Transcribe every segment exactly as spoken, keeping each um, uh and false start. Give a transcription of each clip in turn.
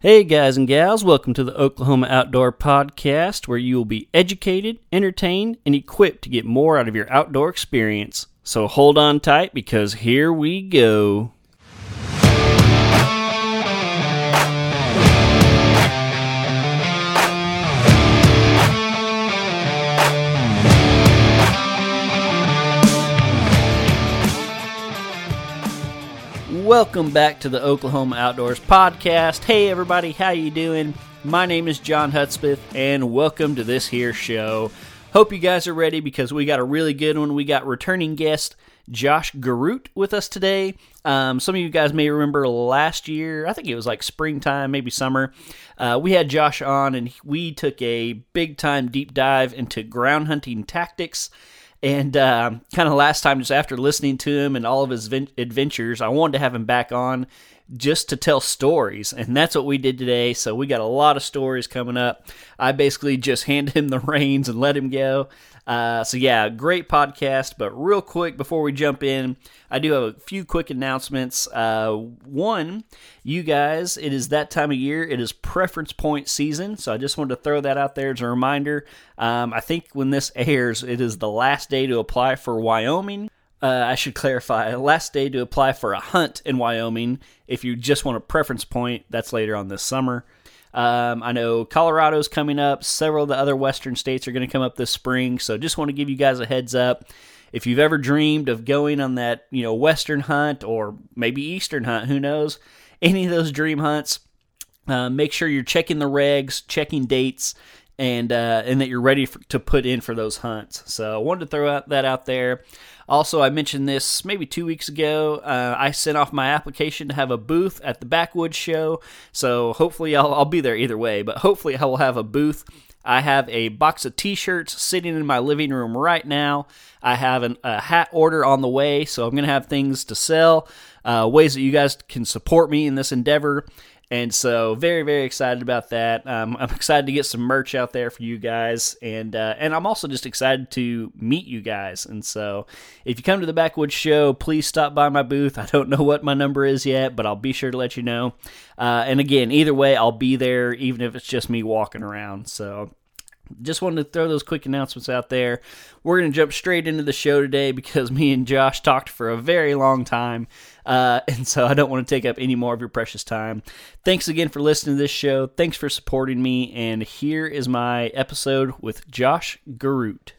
Hey guys and gals, welcome to the Oklahoma Outdoor Podcast, where you will be educated, entertained, and equipped to get more out of your outdoor experience. So hold on tight, because here we go. Welcome back to the Oklahoma Outdoors Podcast. Hey everybody, how you doing? My name is John Hudspeth, and welcome to this here show. Hope you guys are ready, because we got a really good one. We got returning guest Josh Garrett with us today. Um, some of you guys may remember last year, I think it was like springtime, maybe summer, uh, we had Josh on, and we took a big-time deep dive into ground hunting tactics. And uh, kind of last time, just after listening to him and all of his vent- adventures, I wanted to have him back on just to tell stories. And that's what we did today. So we got a lot of stories coming up. I basically just handed him the reins and let him go. Uh, so yeah, great podcast. But real quick, before we jump in, I do have a few quick announcements. Uh, one, you guys, it is that time of year. It is preference point season. So I just wanted to throw that out there as a reminder. Um, I think when this airs, it is the last day to apply for Wyoming. Uh, I should clarify, last day to apply for a hunt in Wyoming. If you just want a preference point, that's later on this summer. Um, I know Colorado's coming up. Several of the other western states are going to come up this spring, so just want to give you guys a heads up. If you've ever dreamed of going on that, you know, western hunt or maybe eastern hunt, who knows, any of those dream hunts, uh, make sure you're checking the regs, checking dates, and uh, and that you're ready for, to put in for those hunts. So I wanted to throw out that out there. Also, I mentioned this maybe two weeks ago. Uh, I sent off my application to have a booth at the Backwoods Show. So hopefully I'll, I'll be there either way, but hopefully I will have a booth. I have a box of t-shirts sitting in my living room right now. I have an, a hat order on the way, so I'm going to have things to sell, uh, ways that you guys can support me in this endeavor. And so very, very excited about that. Um, I'm excited to get some merch out there for you guys. And uh, and I'm also just excited to meet you guys. And so if you come to the Backwoods Show, please stop by my booth. I don't know what my number is yet, but I'll be sure to let you know. Uh, and again, either way, I'll be there, even if it's just me walking around. So just wanted to throw those quick announcements out there. We're going to jump straight into the show today, because me and Josh talked for a very long time, uh, and so I don't want to take up any more of your precious time. Thanks again for listening to this show. Thanks for supporting me, and here is my episode with Josh Garrett.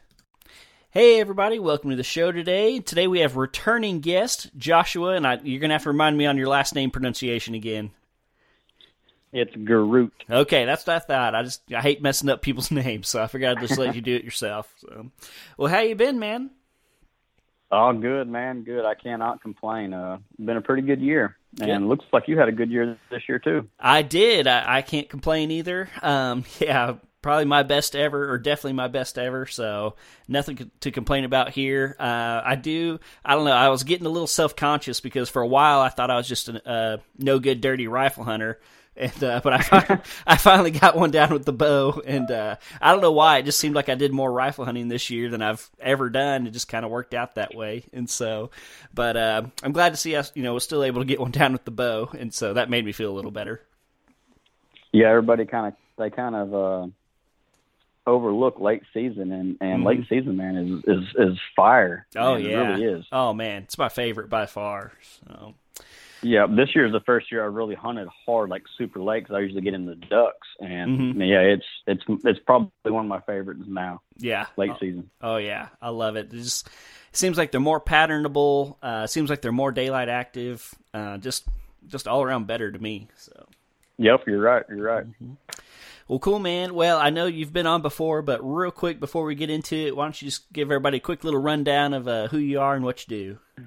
Hey everybody, welcome to the show today. Today we have returning guest Joshua, and I, you're going to have to remind me on your last name pronunciation again. It's Garrett. Okay, that's what I thought. I just I hate messing up people's names, so I figured I'd just let you do it yourself. So, well, how you been, man? All good, man. Good. I cannot complain. Uh, been a pretty good year, and yeah. Looks like you had a good year this year too. I did. I, I can't complain either. Um, yeah, probably my best ever, or definitely my best ever. So nothing to complain about here. Uh, I do. I don't know. I was getting a little self-conscious, because for a while I thought I was just a uh, no good, dirty rifle hunter. And, uh, but I finally, I finally got one down with the bow, and uh, I don't know why. It just seemed like I did more rifle hunting this year than I've ever done. It just kind of worked out that way, and so. But uh, I'm glad to see I, you know, was still able to get one down with the bow, and so that made me feel a little better. Yeah, everybody kind of they kind of uh, overlook late season, and, and mm-hmm. late season, man, is is, is fire. Oh man, yeah, it really is. Oh man, it's my favorite by far. So. Yeah, this year is the first year I really hunted hard, like super late, because I usually get in the ducks, and mm-hmm. yeah, it's it's it's probably one of my favorites now. Yeah, late oh, season. Oh yeah, I love it. It just it seems like they're more patternable. Uh, seems like they're more daylight active. Uh, just just all around better to me. So. Yep, you're right. You're right. Mm-hmm. Well, cool, man. Well, I know you've been on before, but real quick before we get into it, why don't you just give everybody a quick little rundown of uh, who you are and what you do?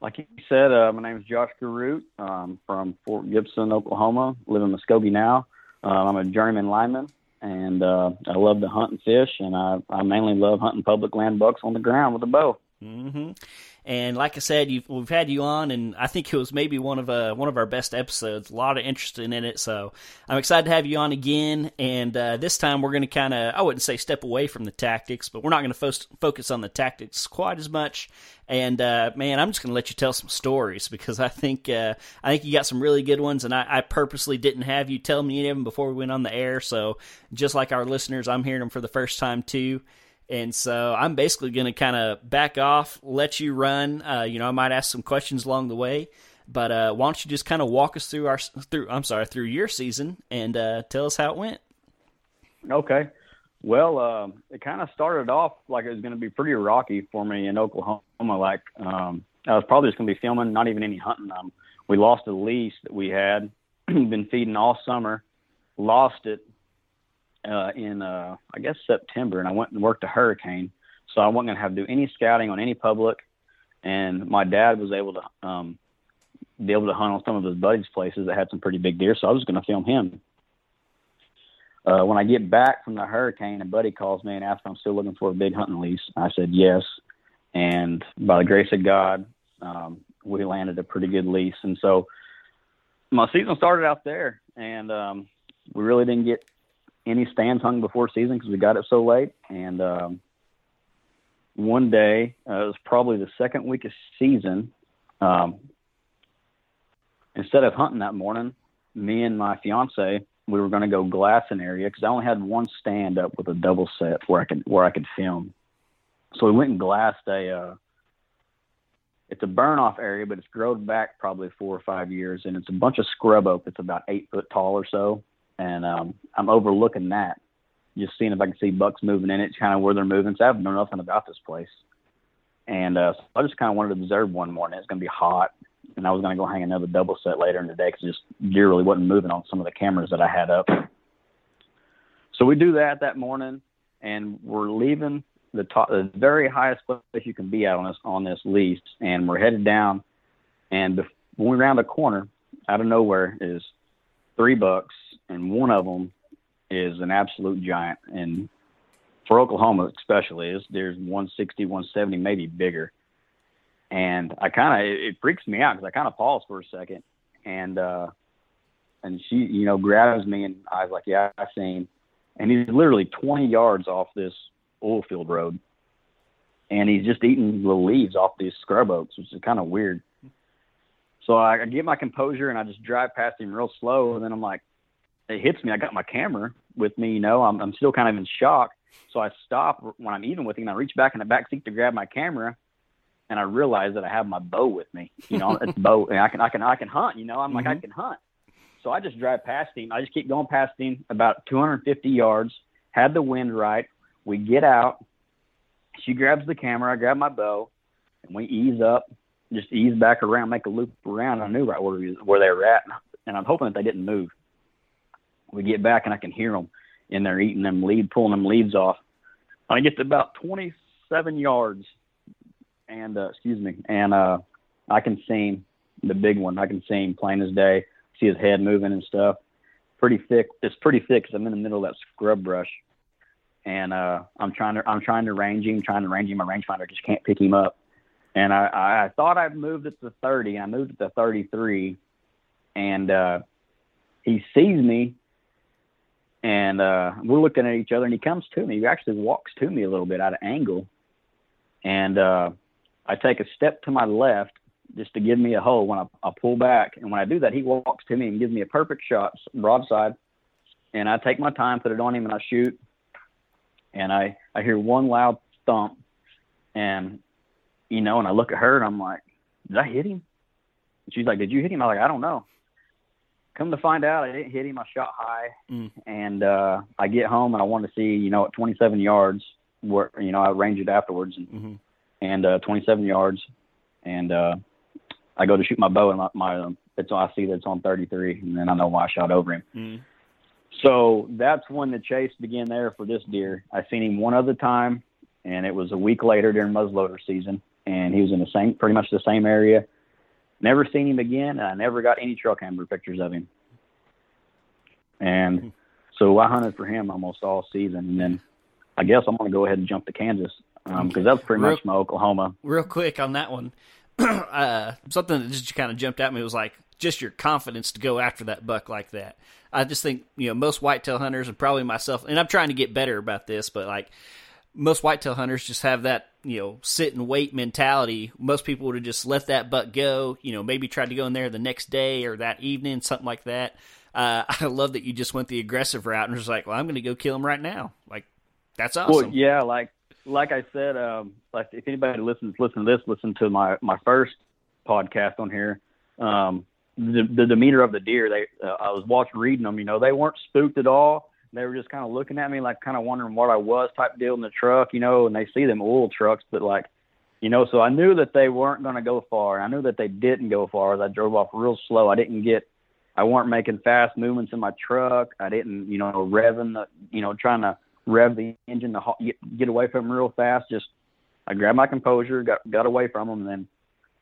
Like you said, uh, my name is Josh Garrett. I'm from Fort Gibson, Oklahoma. Live in Muskogee now. Uh, I'm a journeyman lineman. And uh, I love to hunt and fish, and I, I mainly love hunting public land bucks on the ground with a bow. Mm-hmm. And like I said, you've, we've had you on, and I think it was maybe one of uh, one of our best episodes. A lot of interest in it, so I'm excited to have you on again. And uh, this time we're going to kind of, I wouldn't say step away from the tactics, but we're not going to fo- focus on the tactics quite as much. And uh, man, I'm just going to let you tell some stories, because I think uh, I think you got some really good ones, and I, I purposely didn't have you tell me any of them before we went on the air. So just like our listeners, I'm hearing them for the first time too. And so I'm basically going to kind of back off, let you run. Uh, you know, I might ask some questions along the way, but uh, why don't you just kind of walk us through our through? I'm sorry, through your season, and uh, tell us how it went. Okay, well, uh, it kind of started off like it was going to be pretty rocky for me in Oklahoma. Like um, I was probably just going to be filming, not even any hunting. Um, we lost a lease that we had been feeding all summer, lost it. Uh, in, uh, I guess, September, and I went and worked a hurricane. So I wasn't going to have to do any scouting on any public. And my dad was able to um, be able to hunt on some of his buddies' places that had some pretty big deer. So I was going to film him. Uh, when I get back from the hurricane, a buddy calls me and asks if I'm still looking for a big hunting lease. I said yes. And by the grace of God, um, we landed a pretty good lease. And so my season started out there, and um, we really didn't get any stands hung before season because we got it so late. And um, one day, uh, it was probably the second week of season, um, instead of hunting that morning, me and my fiance, we were going to go glassing area because I only had one stand up with a double set where I could where I could film. So we went and glassed a uh, it's a burn-off area, but it's grown back probably four or five years, and it's a bunch of scrub oak that's about eight foot tall or so. And um, I'm overlooking that, just seeing if I can see bucks moving in it, kind of where they're moving. So I don't know nothing about this place. And uh, so I just kind of wanted to observe one morning. It's going to be hot, and I was going to go hang another double set later in the day because just deer really wasn't moving on some of the cameras that I had up. So we do that that morning, and we're leaving the, top, the very highest place you can be at on this, on this lease, and we're headed down. And when we round a corner, out of nowhere is three bucks, and one of them is an absolute giant. And for Oklahoma especially, it's, there's one sixty, one seventy, maybe bigger. And I kind of, it, it freaks me out because I kind of pause for a second. And uh, and she, you know, grabs me, and I was like, yeah, I seen. And he's literally twenty yards off this oil field road. And he's just eating the leaves off these scrub oaks, which is kind of weird. So I, I get my composure, and I just drive past him real slow. And then I'm like, it hits me. I got my camera with me, you know, I'm, I'm still kind of in shock. So I stop when I'm even with him, and I reach back in the back seat to grab my camera, and I realize that I have my bow with me, you know, it's bow, and I can, I can, I can hunt, you know, I'm mm-hmm. like, I can hunt. So I just drive past him. I just keep going past him about two hundred fifty yards, had the wind right. We get out, she grabs the camera, I grab my bow, and we ease up, just ease back around, make a loop around. I knew right where, where they were at, and I'm hoping that they didn't move. We get back, and I can hear them, and they're eating them leaves, pulling them leaves off. I get to about twenty-seven yards, and uh, excuse me, and uh, I can see him, the big one. I can see him plain as day. See his head moving and stuff. Pretty thick. It's pretty thick because I'm in the middle of that scrub brush, and uh, I'm trying to I'm trying to range him, trying to range him. My rangefinder just can't pick him up. And I, I, I thought I'd moved at the thirty, and I moved at the thirty-three, and uh, he sees me. And uh, we're looking at each other, and he comes to me. He actually walks to me a little bit out of angle. And uh, I take a step to my left just to give me a hole when I, I pull back. And when I do that, he walks to me and gives me a perfect shot, broadside. And I take my time, put it on him, and I shoot. And I, I hear one loud thump. And, you know, and I look at her, and I'm like, did I hit him? And she's like, did you hit him? I'm like, I don't know. Come to find out, I didn't hit him. I shot high, mm. and uh, I get home, and I want to see, you know, at twenty-seven yards, where, you know, I range it afterwards, and, mm-hmm. and uh, twenty-seven yards, and uh, I go to shoot my bow, and my, my um, it's I see that it's on thirty-three, and then I know why I shot over him. Mm. So that's when the chase began there for this deer. I seen him one other time, and it was a week later during muzzleloader season, and he was in the same, pretty much the same area. Never seen him again, and I never got any trail camera pictures of him. And So I hunted for him almost all season. And then I guess I'm going to go ahead and jump to Kansas because um, okay. that's pretty real, much my Oklahoma. Real quick on that one, uh, something that just kind of jumped at me was like just your confidence to go after that buck like that. I just think, you know, most whitetail hunters and probably myself, and I'm trying to get better about this, but like most whitetail hunters just have that, you know, sit and wait mentality. Most people would have just let that buck go, you know, maybe tried to go in there the next day or that evening, something like that. Uh, I love that you just went the aggressive route and was like, well, I'm going to go kill him right now. Like, that's awesome. Well, yeah, like like I said, um, like if anybody listens, listen to this, listen to my, my first podcast on here. Um, the, the demeanor of the deer, they uh, I was watching, reading them, you know, they weren't spooked at all. They were just kind of looking at me, like kind of wondering what I was type deal in the truck, you know, and they see them oil trucks, but like, you know, so I knew that they weren't going to go far. I knew that they didn't go far as I drove off real slow. I didn't get, I weren't making fast movements in my truck. I didn't, you know, revving the, you know, trying to rev the engine to get, get away from them real fast. Just, I grabbed my composure, got, got away from them. And then,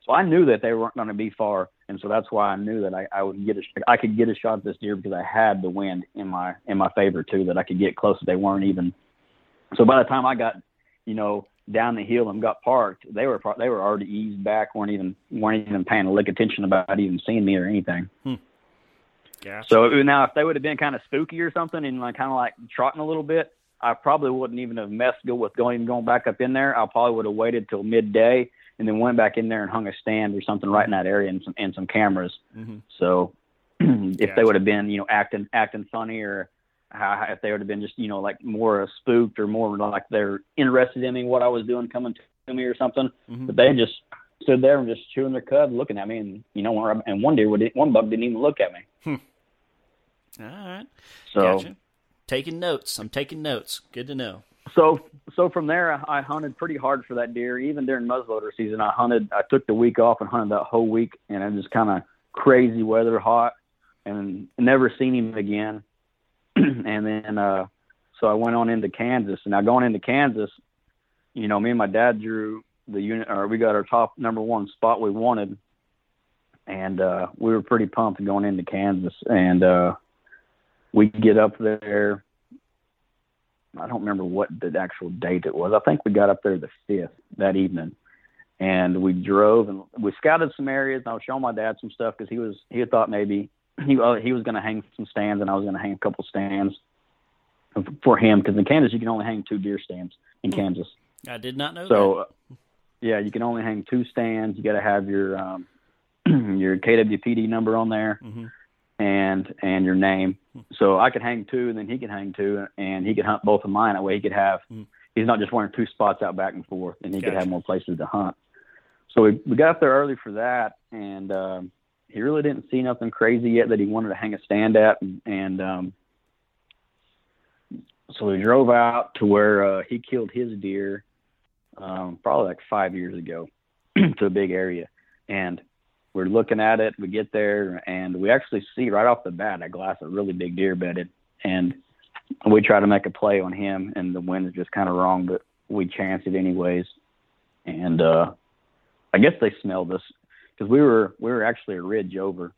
so I knew that they weren't going to be far. And so that's why I knew that I, I would get a, I could get a shot at this deer because I had the wind in my, in my favor too, that I could get close if they weren't even. So by the time I got, you know, down the hill and got parked, they were, they were already eased back. Weren't even, weren't even paying a lick attention about even seeing me or anything. Hmm. Yeah. So now if they would have been kind of spooky or something and like kind of like trotting a little bit, I probably wouldn't even have messed with going, going back up in there. I probably would have waited till midday and then went back in there and hung a stand or something right in that area and some, and some cameras. Mm-hmm. So if gotcha. They would have been, you know, acting, acting funny or uh, if they would have been just, you know, like more spooked or more like they're interested in me, what I was doing coming to me or something, mm-hmm. but they just stood there and just chewing their cud looking at me. And, you know, and one deer, one buck didn't even look at me. Hmm. All right. So gotcha. Taking notes. I'm taking notes. Good to know. So, so from there, I, I hunted pretty hard for that deer. Even during muzzleloader season, I hunted, I took the week off and hunted that whole week, and it was just kind of crazy weather, hot, and never seen him again. and then, uh, so I went on into Kansas. And now going into Kansas, you know, me and my dad drew the unit, or we got our top number one spot we wanted. And, uh, we were pretty pumped going into Kansas. And, uh, we get up there. I don't remember what the actual date it was. I think we got up there the fifth that evening, and we drove and we scouted some areas. And I was showing my dad some stuff because he was he had thought maybe he he was going to hang some stands and I was going to hang a couple stands for him because in Kansas you can only hang two deer stands in Kansas. I did not know. So that. Uh, yeah, you can only hang two stands. You got to have your um, your K W P D number on there. Mm-hmm. and and your name. So I could hang two and then he could hang two and he could hunt both of mine. That way he could have mm. he's not just wearing two spots out back and forth and he gotcha. Could have more places to hunt. So we, we got up there early for that and um he really didn't see nothing crazy yet that he wanted to hang a stand at and, and um so we drove out to where uh he killed his deer um probably like five years ago to a big area and we're looking at it. We get there and we actually see right off the bat a glass of really big deer bedded. And we try to make a play on him and the wind is just kind of wrong, but we chance it anyways. And uh, I guess they smelled us because we were we were actually a ridge over,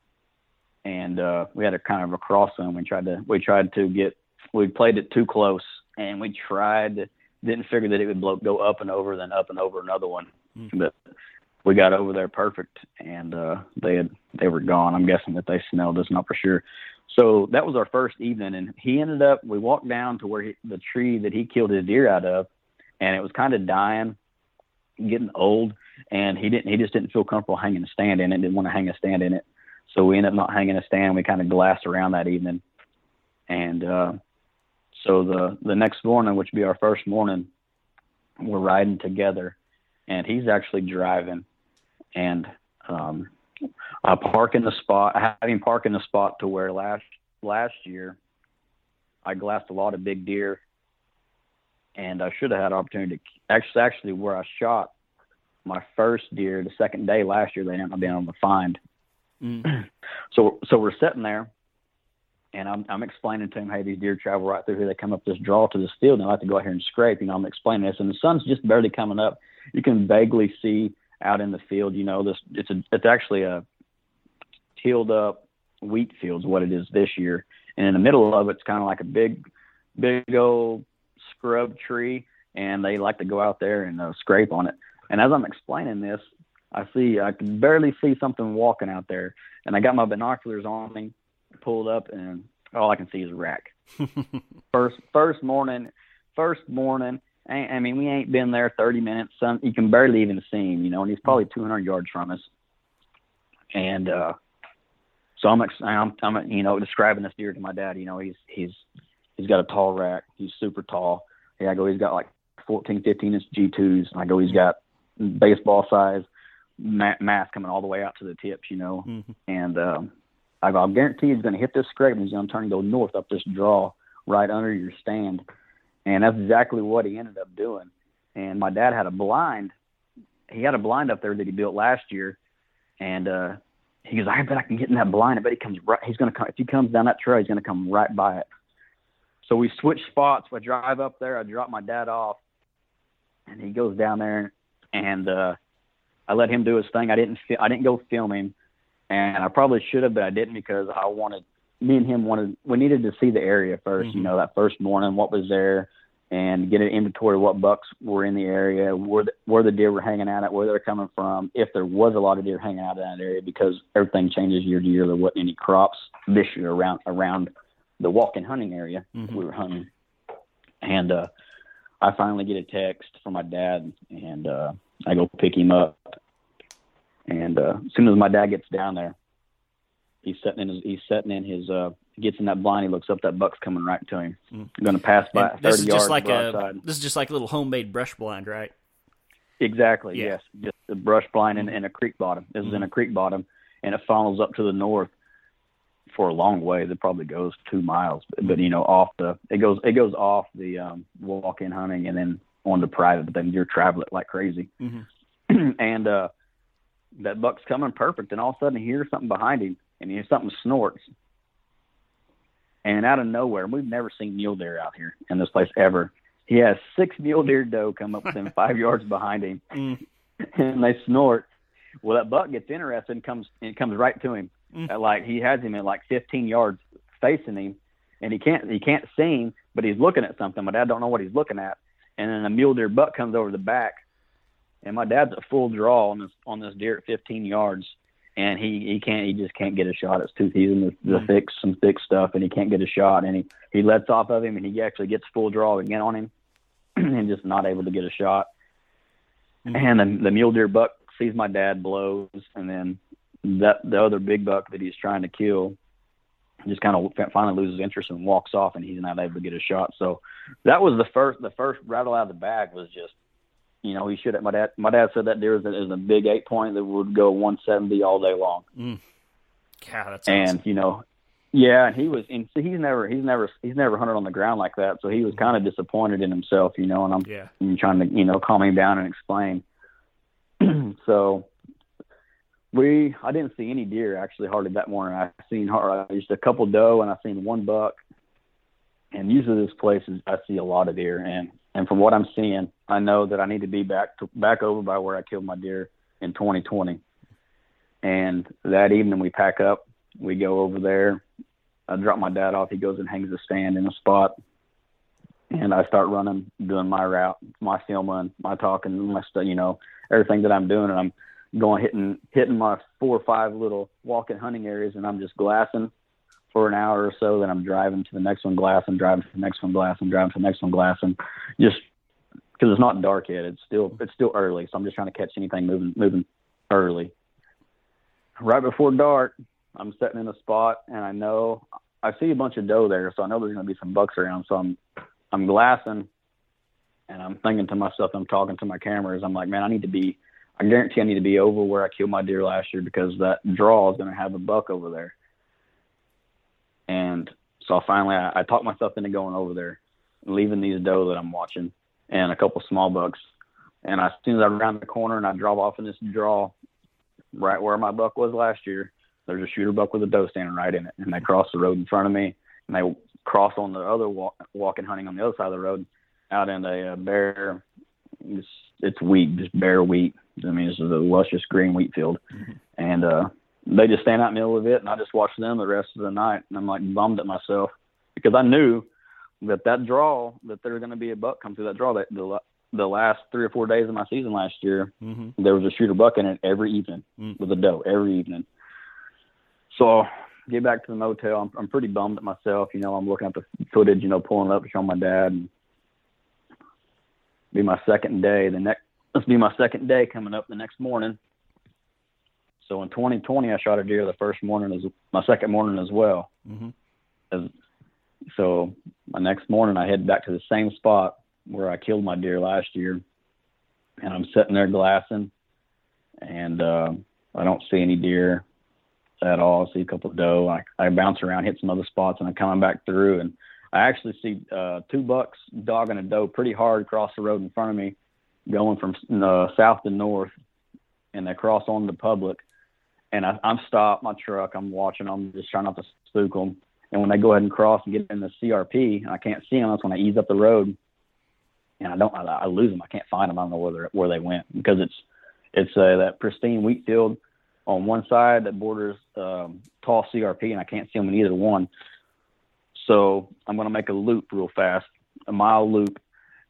and uh, we had a kind of a cross zone. We tried to we tried to get we played it too close, and we tried to, didn't figure that it would blow, go up and over, then up and over another one, mm. but. We got over there perfect, and uh, they had they were gone. I'm guessing that they smelled us, not for sure. So that was our first evening, and he ended up. We walked down to where he, the tree that he killed his deer out of, and it was kind of dying, getting old, and he didn't. He just didn't feel comfortable hanging a stand in it. Didn't want to hang a stand in it. So we ended up not hanging a stand. We kind of glassed around that evening, and uh, so the the next morning, which would be our first morning, we're riding together, and he's actually driving. And um, I park in the spot. I had him park in the spot to where last last year I glassed a lot of big deer, and I should have had opportunity to actually actually where I shot my first deer the second day last year. They ended up being able to find. Mm. So so we're sitting there, and I'm I'm explaining to him, hey, these deer travel right through here. They come up this draw to this field, and I have to go out here and scrape. You know, I'm explaining this, and the sun's just barely coming up. You can vaguely see. Out in the field, you know, this it's a, it's actually a tilled up wheat field is what it is this year. and in the middle of it's kind of like a big, big old scrub tree, and they like to go out there and uh, scrape on it. And as I'm explaining this, I see, I can barely see something walking out there, and I got my binoculars on me, pulled up, and all I can see is a rack. first, first morning, first morning. I mean, we ain't been there thirty minutes. Some, you can barely even see him, you know, and he's probably two hundred yards from us. And, uh, so I'm, I'm, I'm, you know, describing this deer to my dad, you know, he's, he's, he's got a tall rack. He's super tall. Yeah, I go, he's got like fourteen, fifteen inch G twos. And I go, he's got baseball size ma- mass coming all the way out to the tips, you know? Mm-hmm. And, um, I go, I guarantee he's going to hit this scrape and he's going to turn and go north up this draw right under your stand. And that's exactly what he ended up doing. And my dad had a blind. He had a blind up there that he built last year. And uh, he goes, I bet I can get in that blind. I bet he comes right. He's going to come. If he comes down that trail, he's going to come right by it. So we switch spots. I drive up there. I drop my dad off. And he goes down there. And uh, I let him do his thing. I didn't, fi- I didn't go film him. And I probably should have, but I didn't because I wanted – me and him wanted – we needed to see the area first, mm-hmm. you know, that first morning, what was there, and get an inventory of what bucks were in the area, where the, where the deer were hanging out at, where they're coming from, if there was a lot of deer hanging out in that area because everything changes year to year. There wasn't any crops this year around around the walking hunting area mm-hmm. we were hunting. And uh, I finally get a text from my dad, and uh, I go pick him up. And uh, as soon as my dad gets down there, he's setting in his, he's setting in his, uh, gets in that blind, he looks up, that buck's coming right to him. I'm going to pass by and thirty yards. This is just like a, this is just like a little homemade brush blind, right? Exactly, yeah. Yes. Just a brush blind in, in a creek bottom. This mm-hmm. is in a creek bottom, and it funnels up to the north for a long way. It probably goes two miles, but, but you know, off the, it goes, it goes off the um, walk-in hunting and then on to private, but then you're traveling like crazy. Mm-hmm. and, uh, that buck's coming perfect, and all of a sudden he hears something behind him, and he hears something snorts. And out of nowhere, we've never seen mule deer out here in this place ever. He has six mule deer doe come up within five yards behind him, mm. and they snort. Well, that buck gets interested and comes and comes right to him. Mm. At like he has him at like fifteen yards facing him, and he can't he can't see him, but he's looking at something. My dad don't know what he's looking at, and then a mule deer buck comes over the back. And my dad's at full draw on this on this deer at fifteen yards, and he, he can't he just can't get a shot. It's too he's in the, the mm-hmm. thick some thick stuff, and he can't get a shot. And he, he lets off of him, and he actually gets full draw again on him, and just not able to get a shot. Mm-hmm. And the, the mule deer buck sees my dad, blows, and then that the other big buck that he's trying to kill just kind of finally loses interest and walks off, and he's not able to get a shot. So that was the first the first rattle out of the bag was just. You know, he should have, my dad, my dad said that deer is a, is a big eight point that would go one seventy all day long. Mm. God, that's and, awesome. You know, yeah, and he was, and see, he's never, he's never, he's never hunted on the ground like that. So he was kind of disappointed in himself, you know, and I'm, yeah. I'm trying to, you know, calm him down and explain. So we, I didn't see any deer actually hardly that morning. I seen hard, just a couple doe and I seen one buck. And usually this place is, I see a lot of deer and, And from what I'm seeing, I know that I need to be back to, back over by where I killed my deer in twenty twenty. And that evening we pack up, we go over there. I drop my dad off. He goes and hangs the stand in a spot. And I start running, doing my route, my filming, my talking, my stuff, you know, everything that I'm doing. And I'm going hitting, hitting my four or five little walking hunting areas. And I'm just glassing for an hour or so, then I'm driving to the next one, glass, and driving to the next one, glass, and driving to the next one, glass, and just because it's not dark yet, it's still it's still early, so I'm just trying to catch anything moving moving early. Right before dark, I'm sitting in a spot, and I know I see a bunch of doe there, so I know there's going to be some bucks around. So I'm I'm glassing, and I'm thinking to myself, I'm talking to my cameras, I'm like, man, I need to be, I guarantee I need to be over where I killed my deer last year because that draw is going to have a buck over there. And so finally I, I talked myself into going over there, leaving these doe that I'm watching and a couple small bucks. And I, as soon as I round the corner and I drop off in this draw right where my buck was last year, there's a shooter buck with a doe standing right in it. And they cross the road in front of me and they cross on the other walk, walking hunting on the other side of the road out in a uh, bare, it's, it's wheat, just bare wheat. I mean, this is a luscious green wheat field. And, uh, they just stand out in the middle of it, and I just watched them the rest of the night, and I'm like bummed at myself because I knew that that draw, that there's going to be a buck come through that draw. That the the last three or four days of my season last year, mm-hmm. there was a shooter buck in it every evening mm-hmm. with a doe every evening. So get back to the motel. I'm, I'm pretty bummed at myself. You know, I'm looking at the footage, you know, pulling it up, showing my dad. And be my second day. The next, this will be my second day coming up the next morning. So in twenty twenty, I shot a deer the first morning, as my second morning as well. Mm-hmm. As, so my next morning, I head back to the same spot where I killed my deer last year. And I'm sitting there glassing, and uh, I don't see any deer at all. I see a couple of doe. I, I bounce around, hit some other spots, and I'm coming back through. And I actually see uh, two bucks dogging a doe pretty hard across the road in front of me, going from uh, south to north, and they cross on the public. And I, I'm stopped my truck. I'm watching them, just trying not to spook them. And when they go ahead and cross and get in the C R P, and I can't see them, that's when I ease up the road, and I don't, I, I lose them. I can't find them. I don't know where where they went, because it's it's uh, that pristine wheat field on one side that borders um, tall C R P, and I can't see them in either one. So I'm going to make a loop real fast, a mile loop.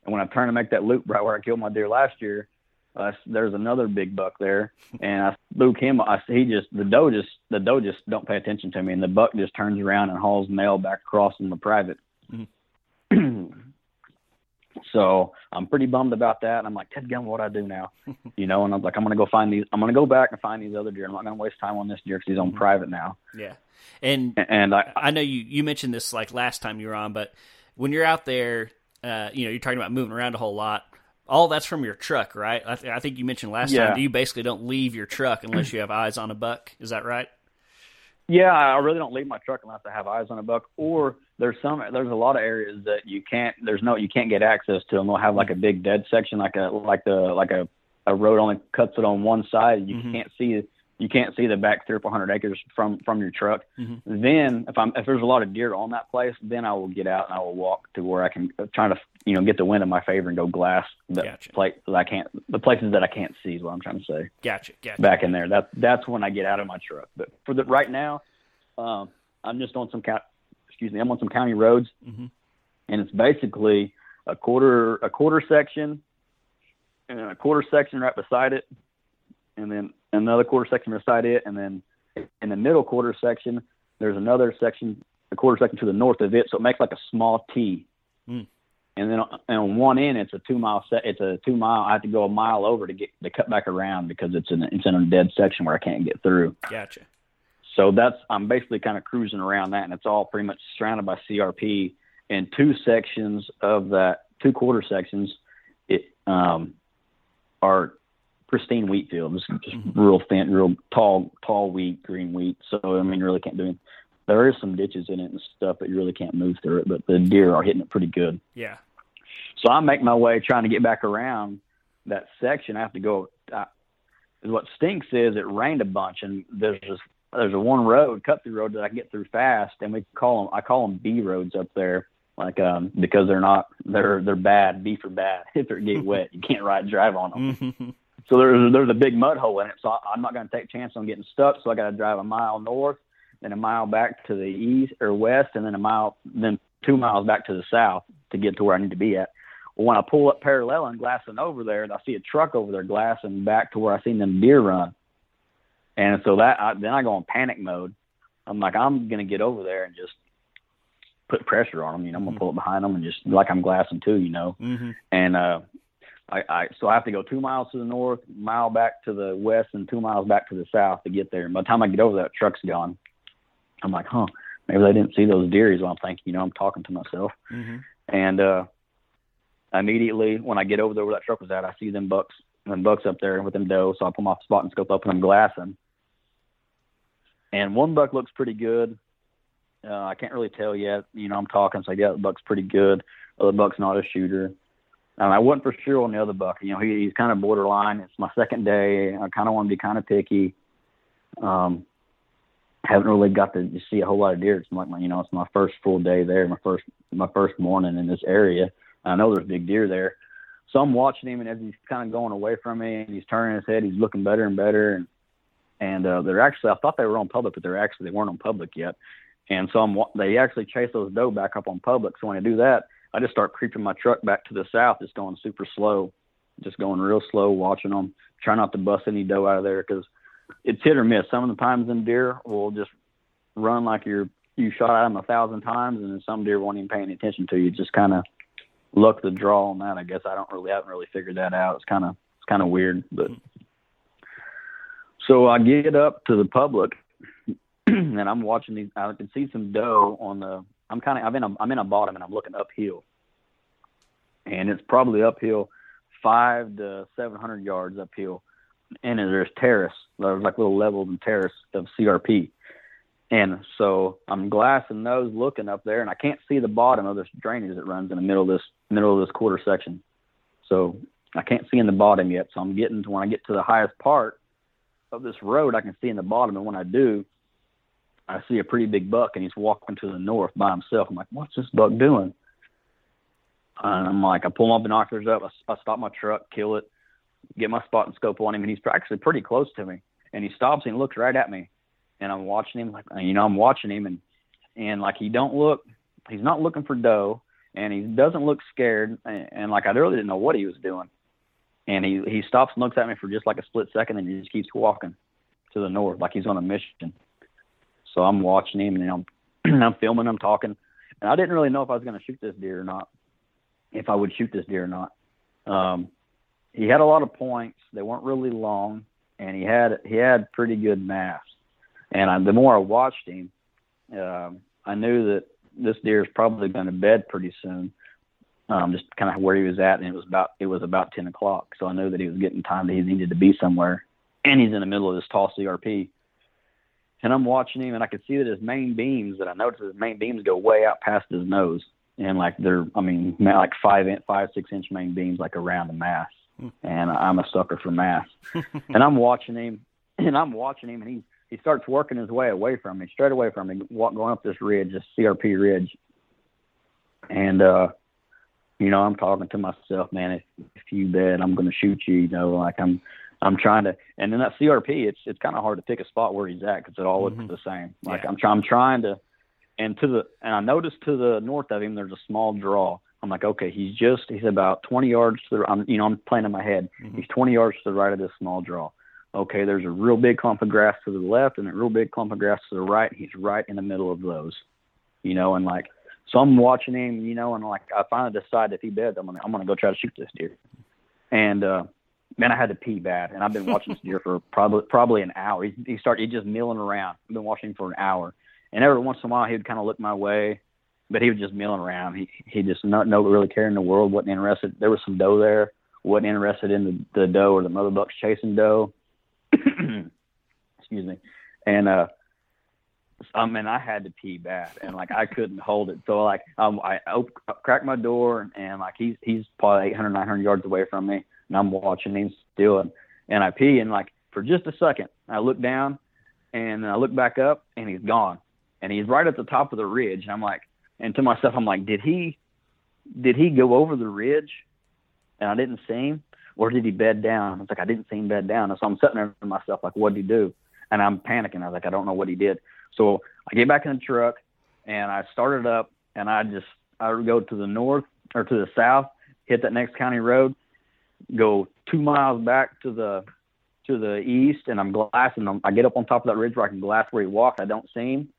And when I turn to make that loop right where I killed my deer last year, uh, there's another big buck there, and I spook him. I he just the doe just the doe just don't pay attention to me, and the buck just turns around and hauls nail back across in the private. Mm-hmm. So I'm pretty bummed about that. And I'm like, Ted Gunn, what do I do now? You know, and I'm like, I'm going to go find these. I'm going to go back and find these other deer. I'm not going to waste time on this deer because he's on mm-hmm. private now. Yeah. And and I, I know you, you mentioned this like last time you were on, but when you're out there, uh, you know, you're talking about moving around a whole lot. All that's from your truck, right? I, th- I think you mentioned last yeah. time, you basically don't leave your truck unless you have eyes on a buck. Is that right? Yeah, I really don't leave my truck unless I have eyes on a buck. Or there's some, there's a lot of areas that you can't, there's no, you can't get access to them. They'll have like a big dead section, like a, like the, like a, a road only cuts it on one side. You mm-hmm. can't see, you can't see the back three or four hundred acres from, from your truck. Mm-hmm. Then if I'm, if there's a lot of deer on that place, then I will get out and I will walk to where I can try to, you know, get the wind in my favor and go glass the gotcha. place that I can't, the places that I can't see is what I'm trying to say. Gotcha. Gotcha. Back in there. That, that's when I get out of my truck. But for the right now, um, I'm just on some kind excuse me, I'm on some county roads, mm-hmm. and it's basically a quarter, a quarter section, and then a quarter section right beside it, and then another quarter section beside it, and then in the middle quarter section, there's another section, a quarter section to the north of it, so it makes like a small T. Mm. And then on, and on one end, it's a two mile set. It's a two mile. I have to go a mile over to get to cut back around because it's in it's in a dead section where I can't get through. Gotcha. So that's, I'm basically kind of cruising around that, and it's all pretty much surrounded by C R P. And two sections of that, two quarter sections, it um, are pristine wheat fields, just mm-hmm. real thin, real tall, tall wheat, green wheat. So I mean, you really can't do anything. There is some ditches in it and stuff, but you really can't move through it. But the deer are hitting it pretty good. Yeah. So I make my way trying to get back around that section. I have to go. I, what stinks is it rained a bunch, and there's just there's a one road, cut through road that I can get through fast. And we call them, I call them B roads up there. Like, um, because they're not, they're, they're bad. B for bad. If they get wet, you can't ride and drive on them. So there's, there's a big mud hole in it. So I'm not going to take a chance on getting stuck. So I got to drive a mile north, then a mile back to the east or west, and then a mile, then two miles back to the south to get to where I need to be at. When I pull up parallel and glassing over there, and I see a truck over there glassing back to where I seen them deer run. And so that I, then I go on panic mode. I'm like, I'm going to get over there and just put pressure on them. You know, I'm going to mm-hmm. pull up behind them and just like I'm glassing too, you know. Mm-hmm. And uh, I, I so I have to go two miles to the north, mile back to the west, and two miles back to the south to get there. And by the time I get over there, that truck's gone. I'm like, huh, maybe they didn't see those deer is what I'm thinking. You know, I'm talking to myself. Mm-hmm. And uh, immediately when I get over there where that truck was at, I see them bucks, them bucks up there with them doe. So I pull my spot and scope up and I'm glassing. And one buck looks pretty good. Uh, I can't really tell yet. You know, I'm talking. So, yeah, the buck's pretty good. Other buck's not a shooter. And I wasn't for sure on the other buck. You know, he, he's kind of borderline. It's my second day. I kind of want to be kind of picky. Um, haven't really got to see a whole lot of deer. It's like my, you know, it's my first full day there, my first my first morning in this area. I know there's big deer there. So I'm watching him, and as he's kind of going away from me, and he's turning his head, he's looking better and better. And And uh, they're actually, I thought they were on public, but they're actually, they weren't on public yet. And so I'm, they actually chase those doe back up on public. So when I do that, I just start creeping my truck back to the south, just going super slow, just going real slow, watching them, try not to bust any doe out of there, because it's hit or miss. Some of the times them deer will just run like you're, you shot at them a thousand times, and then some deer won't even pay any attention to you. Just kind of luck the draw on that, I guess. I don't really, I haven't really figured that out. It's kind of, it's kind of weird, but so I get up to the public, and I'm watching these. I can see some doe on the. I'm kind of. I'm in a. I'm in a bottom, and I'm looking uphill. And it's probably uphill, five to seven hundred yards uphill, and there's terrace. There's like little levels and terrace of C R P. And so I'm glassing those, looking up there, and I can't see the bottom of this drainage that runs in the middle of this middle of this quarter section. So I can't see in the bottom yet. So I'm getting to when I get to the highest part of this road, I can see in the bottom. And when I do, I see a pretty big buck, and he's walking to the north by himself. I'm like, what's this buck doing? And I'm like, I pull my binoculars up. I, I stop my truck, kill it, get my spot and scope on him. And he's actually pretty close to me, and he stops and looks right at me. And I'm watching him, like, you know, I'm watching him, and, and like, he don't look, he's not looking for doe, and he doesn't look scared. And, and like, I really didn't know what he was doing. And he, he stops and looks at me for just like a split second, and he just keeps walking to the north like he's on a mission. So I'm watching him, and I'm, I'm filming, I'm talking. And I didn't really know if I was going to shoot this deer or not, if I would shoot this deer or not. Um, he had a lot of points. They weren't really long, and he had he had pretty good mass. And I, the more I watched him, uh, I knew that this deer is probably going to bed pretty soon. Um, just kind of where he was at, and it was about it was about ten o'clock. So I knew that he was getting time that he needed to be somewhere, and he's in the middle of this tall C R P. And I'm watching him, and I could see that his main beams that I noticed his main beams go way out past his nose, and like they're, I mean, like five inch, five six inch main beams like around the mass. And I'm a sucker for mass. And I'm watching him, and I'm watching him, and he he starts working his way away from me, straight away from me, going up this ridge, this C R P ridge, and uh. You know, I'm talking to myself, man, if, if you bed, I'm going to shoot you, you know, like I'm, I'm trying to, and then that C R P, it's, it's kind of hard to pick a spot where he's at, 'cause it all mm-hmm. looks the same. Like yeah. I'm trying, I'm trying to, and to the, and I noticed to the north of him, there's a small draw. I'm like, okay, he's just, he's about twenty yards to the, I'm, you know, I'm playing in my head. Mm-hmm. He's twenty yards to the right of this small draw. Okay. There's a real big clump of grass to the left and a real big clump of grass to the right. He's right in the middle of those, you know, and like, so I'm watching him, you know, and like I finally decided if he beds, I'm gonna I'm gonna go try to shoot this deer. And uh, man, I had to pee bad, and I've been watching this deer for probably probably an hour. He he started he just milling around. I've been watching him for an hour, and every once in a while he would kind of look my way, but he was just milling around. He he just not no really care in the world. Wasn't interested. There was some doe there. Wasn't interested in the, the doe or the mother bucks chasing doe. Excuse me, and uh. I mean, I had to pee bad, and like I couldn't hold it. So like um, I opened, cracked my door, and like he's he's probably eight hundred, nine hundred yards away from me, and I'm watching him still, and, and I pee, and like for just a second, I look down, and I look back up, and he's gone, and he's right at the top of the ridge, and I'm like, and to myself, I'm like, did he, did he go over the ridge, and I didn't see him, or did he bed down? It's like I didn't see him bed down, and so I'm sitting there to myself like, what did he do? And I'm panicking. I was like, I don't know what he did. So I get back in the truck, and I started up, and I just I would go to the north or to the south, hit that next county road, go two miles back to the to the east, and I'm glassing. I'm, I get up on top of that ridge where I can glass where he walked. I don't see him.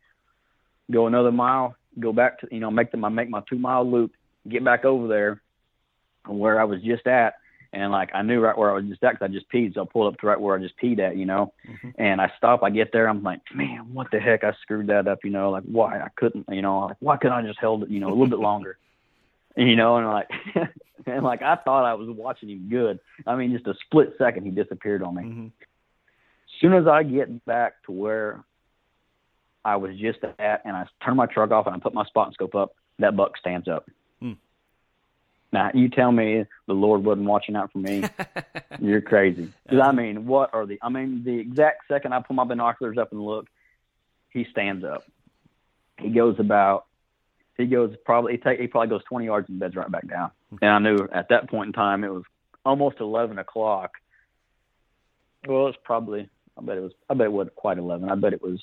Go another mile, go back to you know make them I make my two mile loop, get back over there, where I was just at. And like, I knew right where I was just at, because I just peed. So I pulled up to right where I just peed at, you know, mm-hmm. and I stop, I get there. I'm like, man, what the heck? I screwed that up. You know, like why I couldn't, you know, like why couldn't I just held it, you know, a little bit longer, you know? And like, and like, I thought I was watching him good. I mean, just a split second, he disappeared on me. Mm-hmm. As soon as I get back to where I was just at, and I turn my truck off and I put my spot and scope up, that buck stands up. Mm. Now, you tell me the Lord wasn't watching out for me. You're crazy. 'Cause I mean, what are the, I mean, the exact second I pull my binoculars up and look, he stands up. He goes about, he goes probably, he, take, he probably goes twenty yards and beds right back down. And I knew at that point in time, it was almost eleven o'clock. Well, it's probably, I bet it was, I bet it wasn't quite eleven. I bet it was,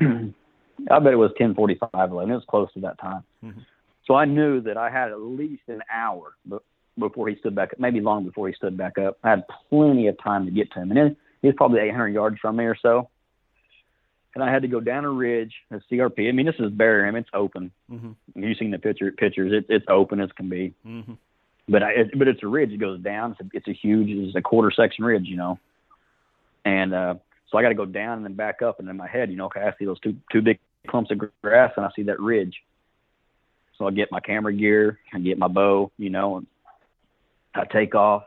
I bet it was ten forty-five, eleven. It was close to that time. Mm-hmm. So I knew that I had at least an hour before he stood back up, maybe long before he stood back up. I had plenty of time to get to him. And then he was probably eight hundred yards from me or so. And I had to go down a ridge, a C R P. I mean, this is Bear Rim. It's open. Mm-hmm. You've seen the picture, pictures. It, it's open as can be. Mm-hmm. But I, it, but it's a ridge. It goes down. It's a, it's a huge, it's a quarter section ridge, you know. And uh, so I got to go down and then back up. And in my head, you know, okay, I see those two two big clumps of grass, and I see that ridge. So I get my camera gear, I get my bow, you know, and I take off,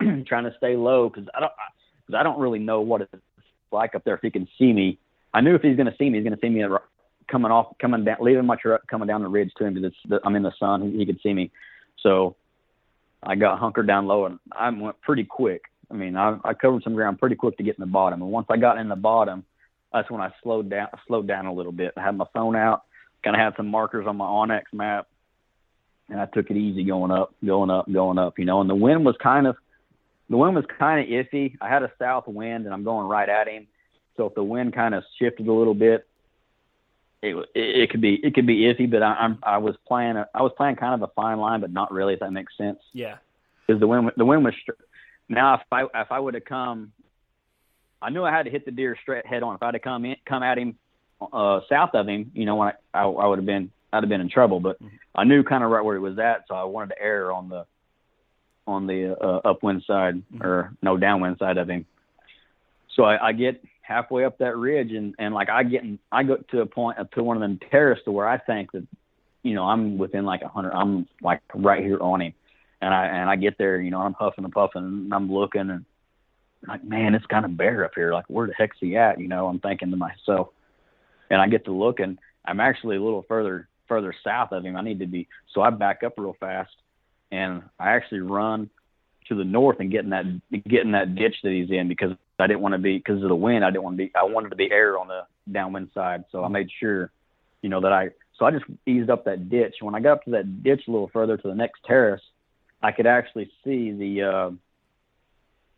trying to stay low because I don't, cause I don't really know what it's like up there if he can see me. I knew if he's going to see me, he's going to see me coming off, coming down, leaving my truck, coming down the ridge to him because the, I'm in the sun. He, he could see me. So I got hunkered down low, and I went pretty quick. I mean, I, I covered some ground pretty quick to get in the bottom. And once I got in the bottom, that's when I slowed down, I slowed down a little bit. I had my phone out, kind of had some markers on my Onyx map, and I took it easy going up, going up, going up, you know, and the wind was kind of, the wind was kind of iffy. I had a south wind, and I'm going right at him. So if the wind kind of shifted a little bit, it it, it could be it could be iffy. But I, I'm I was playing a, I was playing kind of a fine line, but not really, if that makes sense. Yeah, because the wind the wind was now if I if I would have come, I knew I had to hit the deer straight head on. If I'd have come in, come at him uh, south of him, you know, when I I, I would have been I'd have been in trouble. But mm-hmm. I knew kind of right where it was at, so I wanted to err on the on the uh, upwind side mm-hmm. or no downwind side of him. So I, I get halfway up that ridge, and, and like I get, in, I go to a point up to one of them terraces to where I think that, you know, I'm within like a hundred, I'm like right here on him. And I, and I get there, you know, I'm huffing and puffing and I'm looking and I'm like, man, it's kind of bare up here. Like, where the heck's he at? You know, I'm thinking to myself, and I get to look, and I'm actually a little further, further south of him. I need to be. So I back up real fast, and I actually run to the north and get in that, get in that ditch that he's in, because I didn't want to be, because of the wind, I didn't want to be, I wanted to be air on the downwind side. So I made sure, you know, that I, so I just eased up that ditch. When I got up to that ditch a little further to the next terrace, I could actually see the, uh,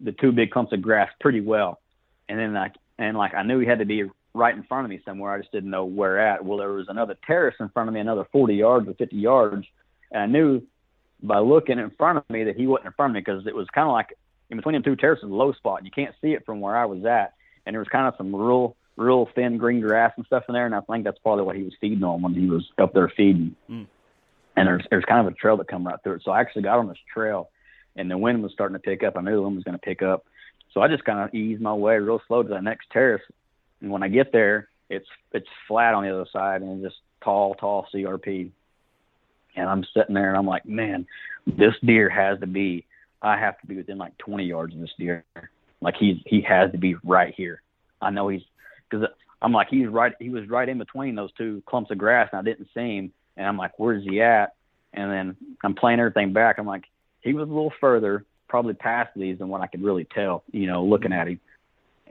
the two big clumps of grass pretty well. And then I, and like, I knew he had to be right in front of me somewhere. I just didn't know where at. Well, there was another terrace in front of me, another forty yards or fifty yards. And I knew by looking in front of me that he wasn't in front of me, because it was kind of like, in between them two terraces, a low spot, and you can't see it from where I was at. And there was kind of some real, real thin green grass and stuff in there, and I think that's probably what he was feeding on when he was up there feeding. Mm. And there's there's kind of a trail that come right through it. So I actually got on this trail, and the wind was starting to pick up. I knew the wind was going to pick up. So I just kind of eased my way real slow to that next terrace. And when I get there, it's it's flat on the other side, and it's just tall, tall C R P. And I'm sitting there, and I'm like, man, this deer has to be, I have to be within like twenty yards of this deer. Like he's, he has to be right here. I know he's, because I'm like, he's right. He was right in between those two clumps of grass, and I didn't see him. And I'm like, where's he at? And then I'm playing everything back. I'm like, he was a little further, probably past these than what I could really tell, you know, looking at him.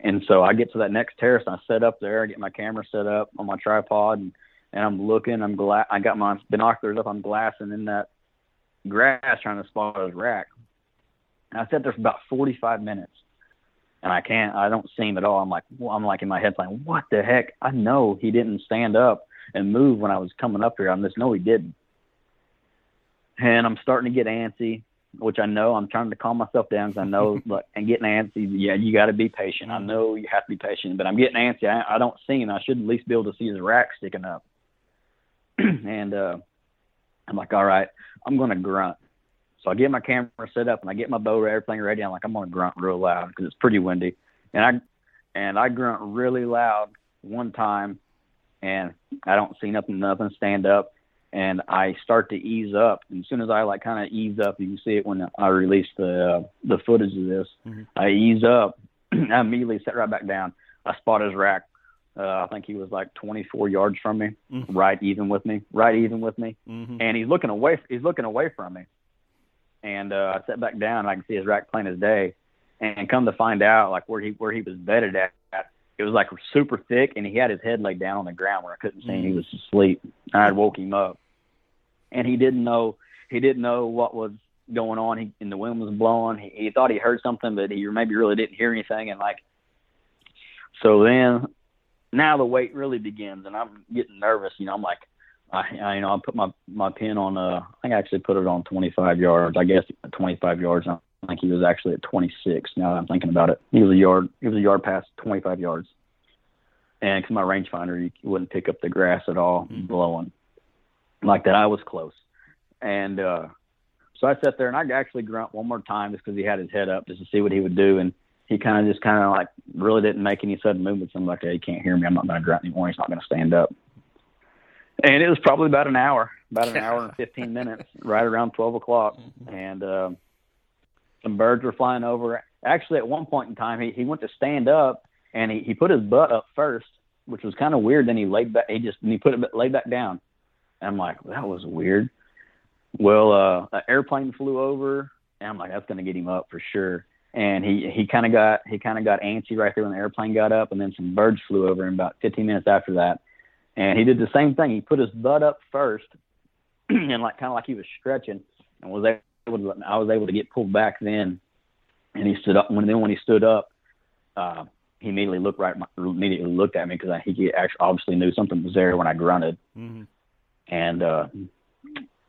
And so I get to that next terrace, and I set up there. I get my camera set up on my tripod, and, and I'm looking. I'm gla- I got my binoculars up. I'm glassing in that grass, trying to spot his rack. And I sat there for about forty-five minutes, and I can't, I don't see him at all. I'm like, well, I'm like in my head saying, what the heck? I know he didn't stand up and move when I was coming up here. I just know he didn't. And I'm starting to get antsy, which I know I'm trying to calm myself down, because I know, but and getting antsy, yeah, you got to be patient. I know you have to be patient, but I'm getting antsy. I, I don't see him. I should at least be able to see his rack sticking up. and uh, I'm like, all right, I'm going to grunt. So I get my camera set up, and I get my bow, everything ready. I'm like, I'm going to grunt real loud, because it's pretty windy. And I and I grunt really loud one time, and I don't see nothing, nothing stand up. And I start to ease up. And as soon as I like kind of ease up, you can see it when I release the uh, the footage of this. Mm-hmm. I ease up. I immediately sat right back down. I spot his rack. Uh, I think he was like twenty-four yards from me, mm-hmm. right even with me, right even with me. Mm-hmm. And he's looking away. He's looking away from me. And uh, I sat back down, and I can see his rack plain as day. And come to find out, like where he where he was bedded at, it was like super thick, and he had his head laid down on the ground where I couldn't see him. He was asleep. I had woke him up, and he didn't know he didn't know what was going on. He, and the wind was blowing. He, he thought he heard something, but he maybe really didn't hear anything. And like So then now the wait really begins, and I'm getting nervous. You know, I'm like, I, I you know, I put my, my pin on, uh, I think I actually put it on twenty-five yards, I guess twenty-five yards. I think he was actually at twenty-six. Now that I'm thinking about it, he was a yard, he was a yard past twenty-five yards. And because my rangefinder, you wouldn't pick up the grass at all, mm-hmm. blowing like that. I was close. And, uh, so I sat there and I actually grunt one more time just because he had his head up just to see what he would do. And he kind of just kind of like really didn't make any sudden movements. I'm like, hey, he can't hear me. I'm not going to grunt anymore. He's not going to stand up. And it was probably about an hour, about an hour and fifteen minutes, right around twelve o'clock. And uh, some birds were flying over. Actually, at one point in time, he, he went to stand up and he, he put his butt up first, which was kind of weird. Then he laid back. He just and he put it laid back down. And I'm like, that was weird. Well, uh, an airplane flew over, and I'm like, that's going to get him up for sure. And he, he kind of got he kind of got antsy right there when the airplane got up, and then some birds flew over in about fifteen minutes after that. And he did the same thing. He put his butt up first, and like kind of like he was stretching, and was able to, I was able to get pulled back then. And he stood up. When then when he stood up, uh, he immediately looked right immediately looked at me because he actually obviously knew something was there when I grunted, mm-hmm. and. Uh,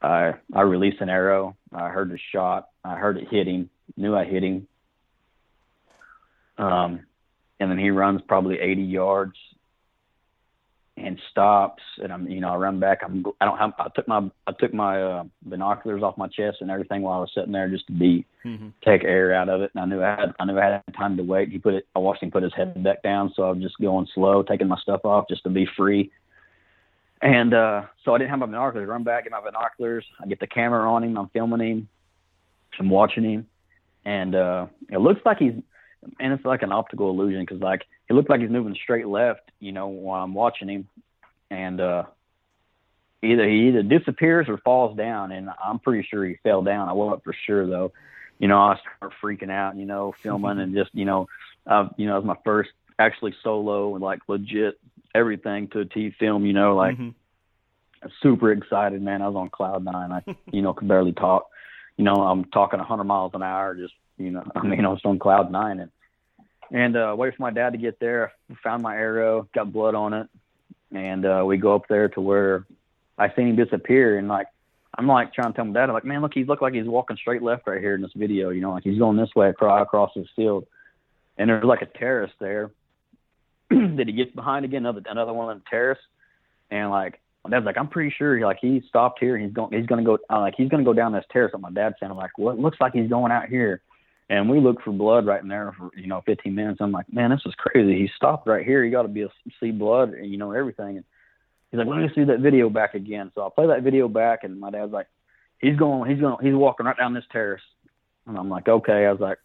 I, I released an arrow. I heard the shot. I heard it hit him, knew I hit him. Um, and then he runs probably eighty yards and stops. And I'm, you know, I run back. I'm, I don't have, I took my, I took my uh, binoculars off my chest and everything while I was sitting there just to be, mm-hmm. take air out of it. And I knew I had, I knew I had time to wait. He put it, I watched him put his head back down. So I was just going slow, taking my stuff off just to be free. And uh, so I didn't have my binoculars. I run back, get my binoculars. I get the camera on him. I'm filming him. I'm watching him. And uh, it looks like he's – and it's like an optical illusion because, like, it looked like he's moving straight left, you know, while I'm watching him. And uh, either he either disappears or falls down, and I'm pretty sure he fell down. I wasn't for sure, though. You know, I start freaking out, you know, filming and just, you know, uh, you know, it was my first actually solo and, like, legit – everything to a T film, you know, like mm-hmm. super excited, man. I was on cloud nine. I, you know, could barely talk, you know, I'm talking a hundred miles an hour. Just, you know, I mean, I was on cloud nine and, and, uh, waited for my dad to get there. Found my arrow, got blood on it. And, uh, we go up there to where I seen him disappear. And like, I'm like trying to tell my dad, I'm like, man, look, he looked like he's walking straight left right here in this video, you know, like he's going this way across, across this field. And there's like a terrace there. Did he get behind again? Another another one on the terrace, and like my dad's like, I'm pretty sure, like he stopped here. He's going, he's going to go, uh, like he's going to go down this terrace. Like my dad's saying, I'm like, well, it looks like he's going out here, and we look for blood right in there for you know fifteen minutes. I'm like, man, this is crazy. He stopped right here. He got to be a, see blood, and you know everything. And he's like, let me see that video back again. So I play that video back, and my dad's like, he's going, he's going, he's walking right down this terrace, and I'm like, okay. I was like,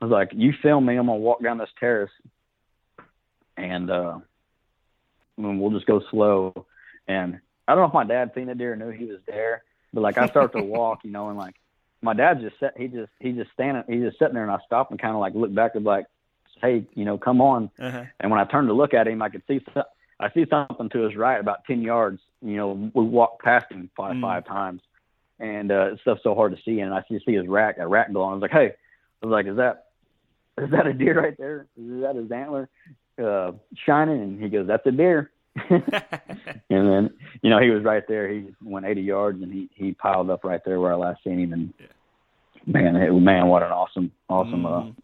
I was like, you film me. I'm gonna walk down this terrace. And uh, I mean, we'll just go slow. And I don't know if my dad seen the deer or knew he was there, but like I start to walk, you know, and like my dad just sat, he just he just standing, he's just sitting there, and I stopped and kind of like looked back and like, hey, you know, come on. Uh-huh. And when I turned to look at him, I could see I see something to his right about ten yards. You know, we walked past him five mm. five times, and uh, stuff's so hard to see. And I see see his rack, a rack glowing. I was like, hey, I was like, is that is that a deer right there? Is that his antler? Uh, shining, and he goes, that's a deer. And then, you know, he was right there. He went eighty yards, and he, he piled up right there where I last seen him. And yeah. man, it, man, what an awesome, awesome uh, mm.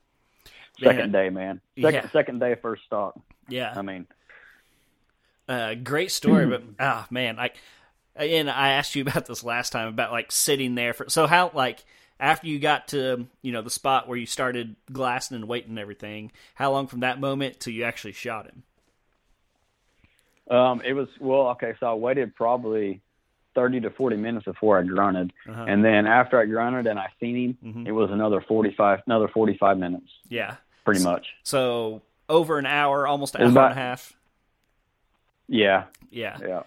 second day, man. Second, yeah. second day, first stalk. Yeah, I mean, uh, great story. But ah, oh, man, I and I asked you about this last time about like sitting there for so how like. After you got to, you know, the spot where you started glassing and waiting and everything, how long from that moment till you actually shot him? Um, it was, well, okay, so I waited probably thirty to forty minutes before I grunted. Uh-huh. And then after I grunted and I seen him, mm-hmm. it was another forty-five, another forty-five minutes. Yeah. Pretty much. So over an hour, almost an hour about, and a half. Yeah. Yeah. Yeah.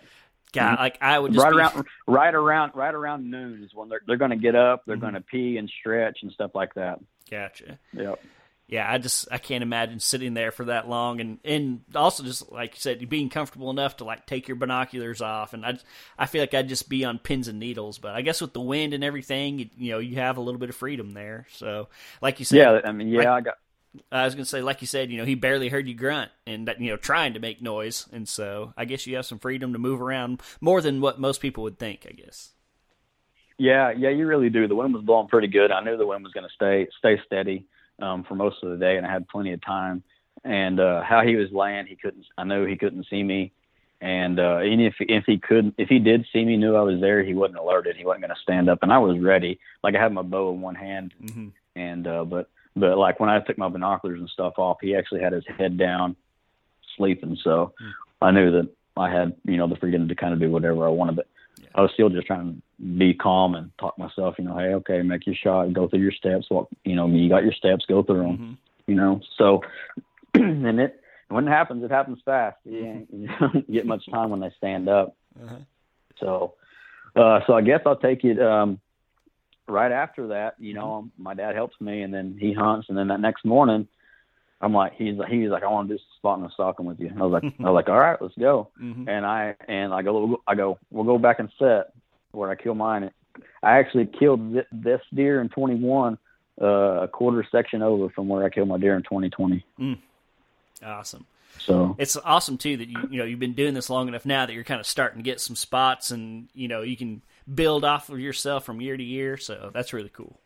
God, like I would just right be... around, right around, right around noon is when they're they're going to get up, they're mm-hmm. going to pee and stretch and stuff like that. Gotcha. Yep. Yeah, I just I can't imagine sitting there for that long, and, and also just like you said, being comfortable enough to like take your binoculars off, and I I feel like I'd just be on pins and needles, but I guess with the wind and everything, you, you know, you have a little bit of freedom there. So, like you said, yeah, I mean, yeah, right, I got I was going to say, like you said, you know, he barely heard you grunt and, you know, trying to make noise. And so I guess you have some freedom to move around more than what most people would think, I guess. Yeah, yeah, you really do. The wind was blowing pretty good. I knew the wind was going to stay stay steady um, for most of the day, and I had plenty of time. And uh, how he was laying, he couldn't. I knew he couldn't see me. And uh, even if if he could, if he did see me, knew I was there, he wasn't alerted. He wasn't going to stand up. And I was ready. Like I had my bow in one hand, mm-hmm. and uh, but but like when I took my binoculars and stuff off, he actually had his head down, sleeping. So mm-hmm. I knew that I had, you know, the freedom to kind of do whatever I wanted. But yeah. I was still just trying to be calm and talk myself, you know, hey, okay, make your shot, go through your steps, walk, you know, you got your steps, go through them, mm-hmm. you know. So, and it, when it happens, it happens fast. You don't get much time when they stand up. Uh-huh. So, uh, so I guess I'll take it um, right after that, you know, mm-hmm. my dad helps me and then he hunts. And then that next morning, I'm like, he's like, he's like, I want to do some spotting and stalking with you. I was like, I was like, all right, let's go. Mm-hmm. And I, and I go, I go, we'll go back and set where I kill mine. I actually killed th- this deer in twenty-one, uh, a quarter section over from where I killed my deer in twenty twenty. Mm. Awesome. So it's awesome too, that you, you know, you've been doing this long enough now that you're kind of starting to get some spots and, you know, you can build off of yourself from year to year. So that's really cool.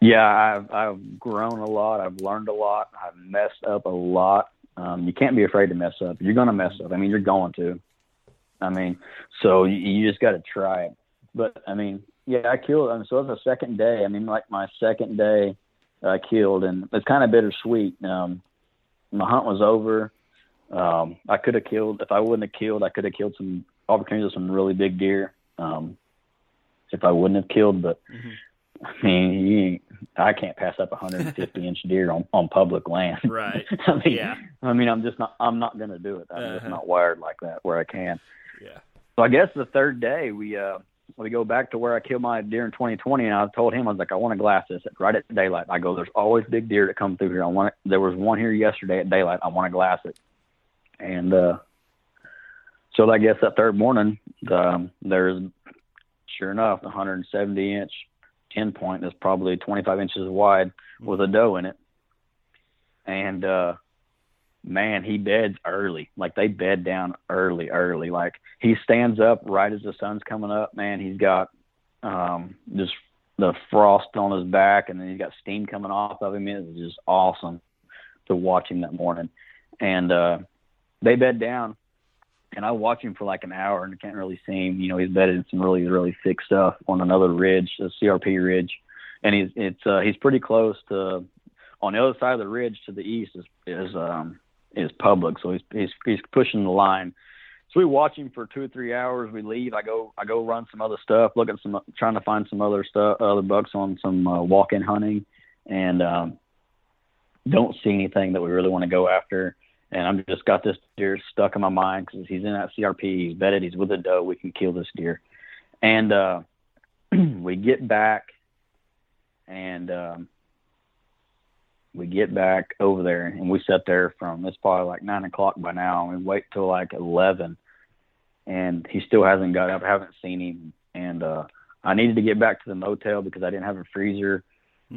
Yeah, I've, I've grown a lot. I've learned a lot. I've messed up a lot. Um, you can't be afraid to mess up. You're going to mess up. I mean, you're going to. I mean, so you, you just got to try it. But, I mean, yeah, I killed. I mean, so it was the second day. I mean, like my second day I killed, and it's kind of bittersweet. Um, my hunt was over. Um, I could have killed. If I wouldn't have killed, I could have killed some opportunities with some really big deer um, if I wouldn't have killed, but mm-hmm. I mean, you, I can't pass up a one hundred fifty inch deer on, on public land. Right. I mean, yeah. I mean, I'm just not, I'm not going to do it. I'm uh-huh. just not wired like that where I can. Yeah. So I guess the third day we, uh, we go back to where I killed my deer in twenty twenty. And I told him, I was like, I want to glass this right at daylight. I go, there's always big deer that come through here. I want it. There was one here yesterday at daylight. I want to glass it. And, uh, so I guess that third morning, um, there's sure enough, one hundred seventy inch, ten point that's probably twenty-five inches wide with a doe in it. And, uh, man, he beds early. Like they bed down early, early. Like he stands up right as the sun's coming up, man. He's got, um, just the frost on his back and then he's got steam coming off of him. It was just awesome to watch him that morning. And, uh, they bed down and I watch him for like an hour and I can't really see him. You know, he's bedded in some really, really thick stuff on another ridge, a C R P ridge. And he's, it's, uh, he's pretty close to, on the other side of the ridge to the east is, is, um, is public. So he's, he's, he's pushing the line. So we watch him for two or three hours. We leave. I go, I go run some other stuff, look at some, trying to find some other stuff, other bucks on some uh, walk-in hunting and, um, don't see anything that we really want to go after. And I'm just got this deer stuck in my mind because he's in that C R P. He's bedded. He's with a doe. We can kill this deer. And uh, we get back, and um, we get back over there, and we sat there from it's probably like nine o'clock by now, and we wait till like eleven, and he still hasn't got up. I haven't seen him, and uh, I needed to get back to the motel because I didn't have a freezer.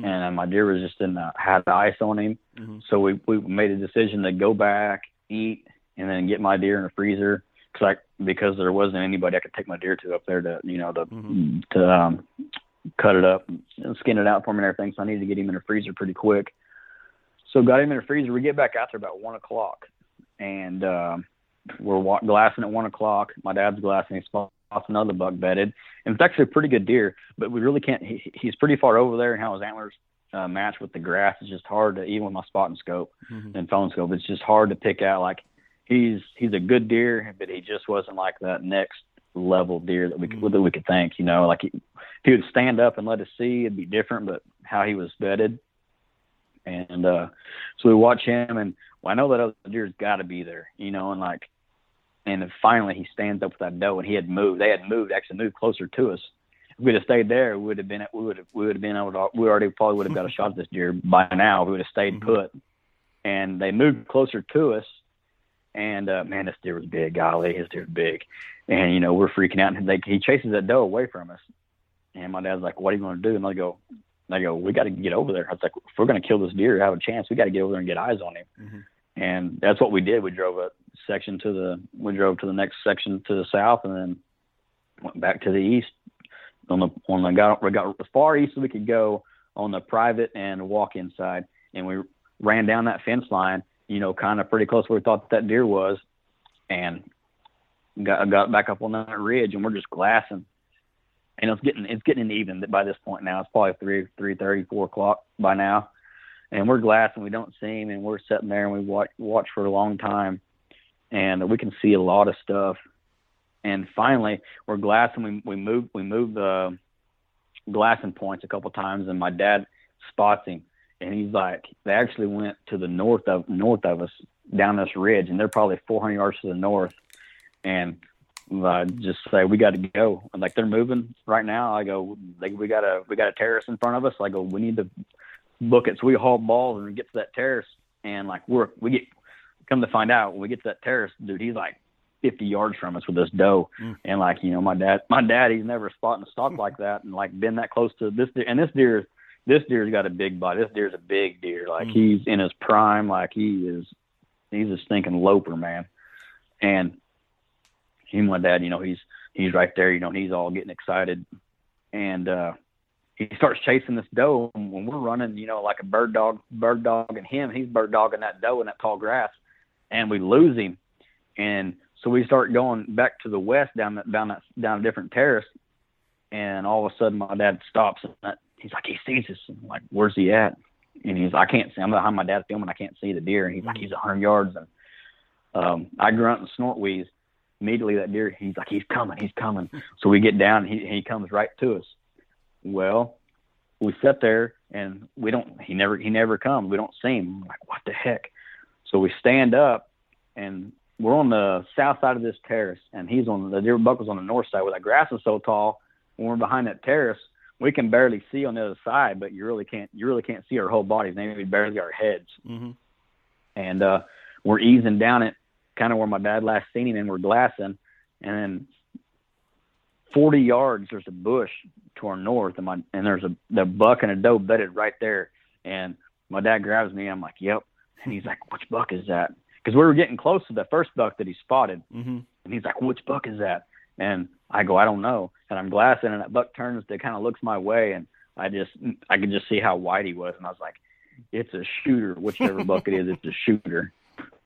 And my deer was just in the, had the ice on him. Mm-hmm. So we, we made a decision to go back, eat, and then get my deer in a freezer. Cause I, because there wasn't anybody I could take my deer to up there to, you know, to, mm-hmm. to um, cut it up and skin it out for him and everything. So I needed to get him in a freezer pretty quick. So got him in a freezer. We get back out there about one o'clock and um, we're wa- glassing at one o'clock. My dad's glassing. He's off another buck bedded, and it's actually a pretty good deer, but we really can't he, he's pretty far over there, and how his antlers uh, match with the grass is just hard to, even with my spotting scope mm-hmm. and phone scope, it's just hard to pick out. Like he's he's a good deer, but he just wasn't like that next level deer that we could, mm-hmm. that we could think, you know, like he, if he would stand up and let us see, it'd be different, but how he was bedded. And uh so we watch him, and well, I know that other deer's got to be there, you know, and like And then finally he stands up with that doe, and he had moved. They had moved, actually moved closer to us. If we'd have stayed there, we would have been, we would have, we would have been able to, we already probably would have got a shot at this deer by now. We would have stayed put. And they moved closer to us. And, uh, man, this deer was big. Golly, his deer was big. And, you know, we're freaking out. And they, he chases that doe away from us. And my dad's like, what are you going to do? And I go, And I go, we got to get over there. I was like, if we're going to kill this deer, have a chance, we got to get over there and get eyes on him. Mm-hmm. And that's what we did. We drove a section to the, we drove to the next section to the south, and then went back to the east on the, on the, got, we got as far east as we could go on the private and walk inside. And we ran down that fence line, you know, kind of pretty close where we thought that deer was, and got, got back up on that ridge, and we're just glassing. And it's getting, it's getting even by this point now. It's probably three, three thirty, four o'clock by now. And we're glassing, we don't see him, and we're sitting there and we watch, watch for a long time, and we can see a lot of stuff. And finally we're glassing. We, we moved, we moved the glassing points a couple times, and my dad spots him, and he's like, they actually went to the north of, north of us down this ridge, and they're probably four hundred yards to the north. And I just say, we got to go. I'm like, they're moving right now. I go, like, we got a, we got a terrace in front of us. So I go, we need to look at, so we haul balls and get to that terrace. And like, we're, we get, come to find out, when we get to that terrace, dude, he's like fifty yards from us with this doe. Mm. And like, you know, my dad, my dad, he's never spotting a stock like that. And like been that close to this deer. And this deer, this deer's got a big body. This deer's a big deer. Like mm. he's in his prime. Like he is, he's a stinking loper, man. And he and my dad, you know, he's, he's right there, you know, and he's all getting excited. And, uh, he starts chasing this doe, and when we're running, you know, like a bird dog, bird dog and him, he's bird dogging that doe in that tall grass, and we lose him. And so we start going back to the west down that, down that, down a different terrace. And all of a sudden my dad stops, and that, he's like, he sees us. I'm like, where's he at? And he's like, I can't see. I'm behind my dad filming. I can't see the deer. And he's like, he's a hundred yards. And, um, I grunt and snort wheeze. Immediately that deer, he's like, he's coming, he's coming. So we get down, and he, he comes right to us. Well, we sit there, and we don't, he never, he never comes. We don't see him. I'm like, what the heck? So we stand up, and we're on the south side of this terrace, and he's on the deer buckle's on the north side where that grass is so tall. When we're behind that terrace, we can barely see on the other side, but you really can't, you really can't see our whole bodies, maybe barely our heads. Mm-hmm. And, uh, we're easing down it, kind of where my dad last seen him, and we're glassing, and then forty yards, there's a bush to our north, and my, and there's a, the buck and a doe bedded right there. And my dad grabs me, and I'm like, yep. And he's like, which buck is that? Cause we were getting close to the first buck that he spotted. Mm-hmm. And he's like, which buck is that? And I go, I don't know. And I'm glassing, and that buck turns to kind of looks my way. And I just, I could just see how wide he was. And I was like, it's a shooter, whichever buck it is, it's a shooter.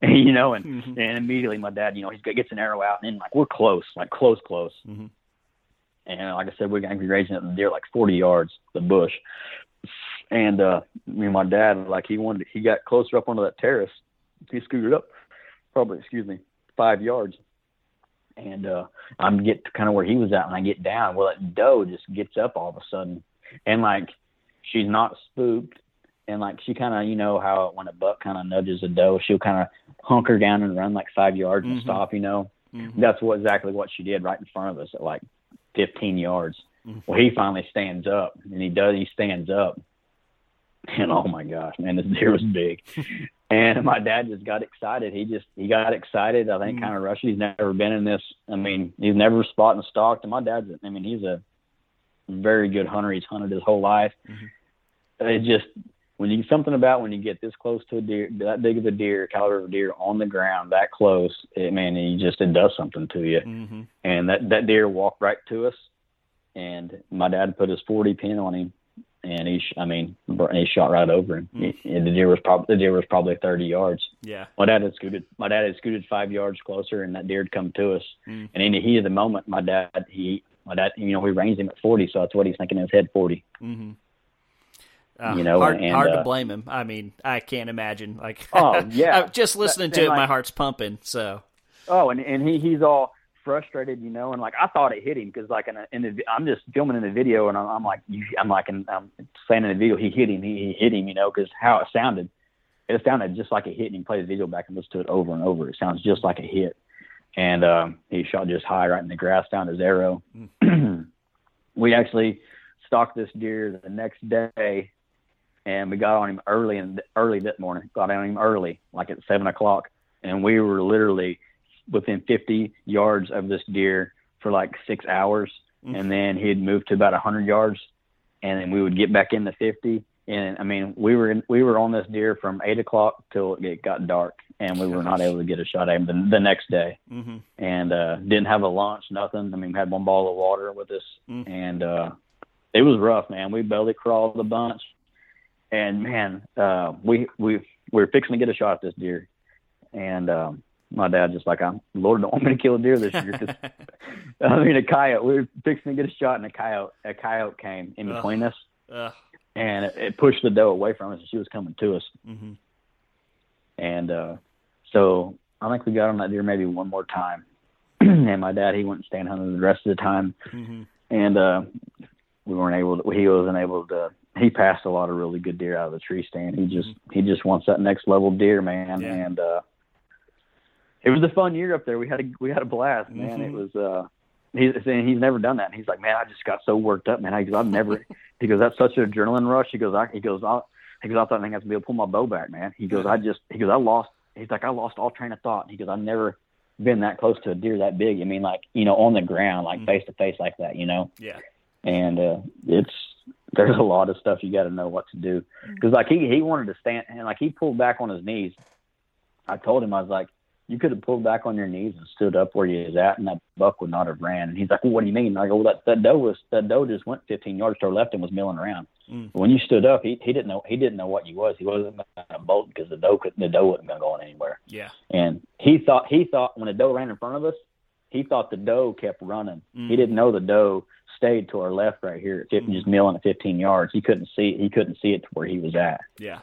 You know, and, mm-hmm. and immediately my dad, you know, he gets an arrow out, and then like, we're close, like close, close. Mm-hmm. And like I said, we're going to be raising up the deer like forty yards, the bush. And, uh, me and my dad, like he wanted, he got closer up onto that terrace. He scooted up probably, excuse me, five yards. And, uh, I'm getting to kind of where he was at, and I get down. Well, that doe just gets up all of a sudden, and like, she's not spooked. And like, she kind of, you know, how when a buck kind of nudges a doe, she'll kind of hunker down and run like five yards mm-hmm. and stop, you know, mm-hmm. that's what exactly what she did right in front of us at like fifteen yards. Mm-hmm. Well, he finally stands up, and he does, he stands up, and oh my gosh, man, this deer was big. And my dad just got excited. He just, he got excited. I think mm-hmm. kind of rushed. He's never been in this. I mean, he's never spotted and stalked. And my dad's, I mean, he's a very good hunter. He's hunted his whole life. Mm-hmm. It just, When you something about when you get this close to a deer, that big of a deer, caliber of a deer on the ground, that close, it, man, you just, it does something to you. Mm-hmm. And that, that deer walked right to us, and my dad put his forty pin on him, and he, I mean, he shot right over him. Mm-hmm. And the deer was probably, the deer was probably thirty yards. Yeah. My dad had scooted, my dad had scooted five yards closer, and that deer had come to us. Mm-hmm. And in the heat of the moment, my dad, he, my dad, you know, we ranged him at forty. So that's what he's thinking in his head, forty. Mm-hmm. Uh, you know, hard, and, hard uh, to blame him. I mean, I can't imagine. Like, oh yeah, just listening that, to it, like, my heart's pumping. So, oh, and, and he he's all frustrated, you know, and like I thought it hit him because like in, a, in the, I'm just filming in the video, and I'm, I'm like I'm like in, I'm saying in the video he hit him, he, he hit him, you know, because how it sounded, it sounded just like a hit. And you play the video back and listen to it over and over. It sounds just like a hit, and um, he shot just high right in the grass, found his arrow. We actually stalked this deer the next day. And we got on him early and early that morning, got on him early, like at seven o'clock. And we were literally within fifty yards of this deer for like six hours. Mm-hmm. And then he had moved to about a hundred yards. and then we would get back in the fifty. And I mean, we were in, we were on this deer from eight o'clock till it got dark, and we were not able to get a shot at him the, the next day. Mm-hmm. And uh, didn't have a lunch, nothing. I mean, we had one bottle of water with us, mm-hmm. and uh, it was rough, man. We belly crawled a bunch, and man, uh, we we we were fixing to get a shot at this deer, and um, my dad just like, "I'm Lord, don't want me to kill a deer this year." I mean, a coyote. We were fixing to get a shot, and a coyote a coyote came in between Ugh. us. Ugh. And it pushed the doe away from us, and she was coming to us. Mm-hmm. And uh, so I think we got on that deer maybe one more time. And my dad, he went and stand hunted the rest of the time. Mm-hmm. And uh, we weren't able to, he wasn't able to, he passed a lot of really good deer out of the tree stand. He just, mm-hmm. he just wants that next level deer, man. Yeah. And uh, it was a fun year up there. We had a, we had a blast, man. Mm-hmm. It was, uh, he's saying he's never done that. And he's like, "Man, I just got so worked up, man. I, I've never," he goes, "that's such an adrenaline rush." He goes, I, he goes, I, he goes, I thought I didn't have to be able to pull my bow back, man. He goes, I just, he goes, I lost, he's like, I lost all train of thought. He goes, I've never been that close to a deer that big. I mean, like, you know, on the ground, like face to face like that, you know? Yeah. And, uh, it's, there's a lot of stuff you got to know what to do. Cause like he, he wanted to stand and like he pulled back on his knees. I told him, I was like, "You could have pulled back on your knees and stood up where you was at, and that buck would not have ran." And he's like, "Well, what do you mean?" And I go, "Well, that, that doe was that doe just went fifteen yards to our left and was milling around. Mm. When you stood up, he, he didn't know he didn't know what you was. He wasn't going to bolt because the doe could, the doe wasn't going to go anywhere." Yeah. And he thought he thought when the doe ran in front of us, he thought the doe kept running. Mm. He didn't know the doe stayed to our left right here, at fifteen, mm. just milling at fifteen yards. He couldn't see he couldn't see it to where he was at. Yeah.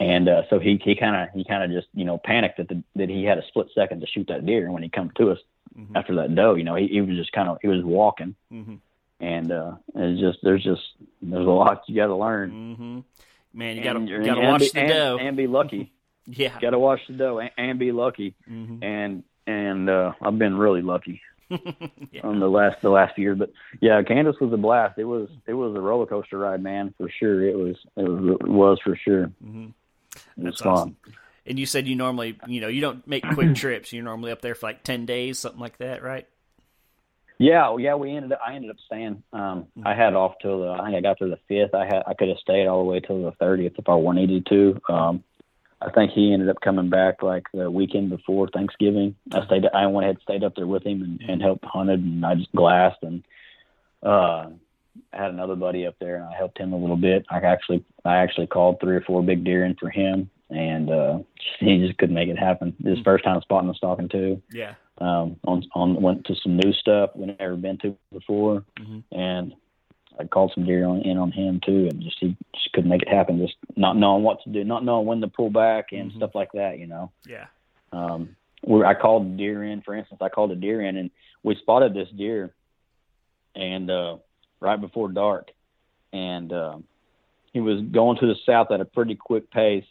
And uh, so he he kind of he kind of just you know panicked that the, that he had a split second to shoot that deer. And when he come to us mm-hmm. after that doe, you know he, he was just kind of he was walking, mm-hmm. and uh, it's just there's just there's a lot you got to learn. Mm-hmm. Man, you got to got to watch the doe and, and be lucky. Yeah, got to watch the doe and, and be lucky. Mm-hmm. And and uh, I've been really lucky yeah. on the last the last few years. But yeah, Kansas was a blast. It was it was a roller coaster ride, man, for sure. It was it was, it was for sure. Mm-hmm. That's awesome. And you said you normally, you know, you don't make quick trips. You're normally up there for like ten days, something like that, right? Yeah, yeah. We ended up, I ended up staying. Um, mm-hmm. I had off till the, I think I got to the fifth. I had, I could have stayed all the way till the thirtieth if I wanted to. Um, I think he ended up coming back like the weekend before Thanksgiving. I stayed, I went ahead and stayed up there with him and, and helped hunted, and I just glassed and, uh, I had another buddy up there and I helped him a little bit. I actually, I actually called three or four big deer in for him, and uh, he just couldn't make it happen. His mm-hmm. first time spotting the stalking too. Yeah. Um, on, on, went to some new stuff we never been to before. Mm-hmm. And I called some deer on, in on him too. And just, he just couldn't make it happen. Just not knowing what to do, not knowing when to pull back and mm-hmm. stuff like that, you know? Yeah. Um, where I called deer in, for instance, I called a deer in and we spotted this deer and, uh, right before dark, and um, he was going to the south at a pretty quick pace,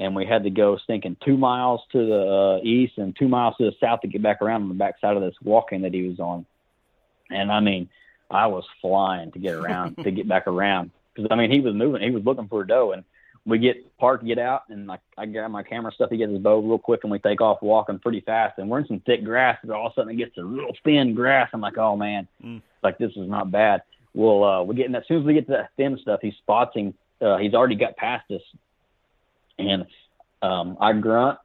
and we had to go thinking two miles to the uh, east and two miles to the south to get back around on the back side of this walking that he was on. And I mean, I was flying to get around to get back around because I mean he was moving, he was looking for a doe, and we get parked, get out, and like I got my camera stuff, he gets his bow real quick, and we take off walking pretty fast, and we're in some thick grass, and all of a sudden it gets to real thin grass. I'm like, oh man, mm. like this is not bad. Well, uh, we're getting, as soon as we get to that thin stuff, he spots him. Uh, he's already got past us. And um, I grunt,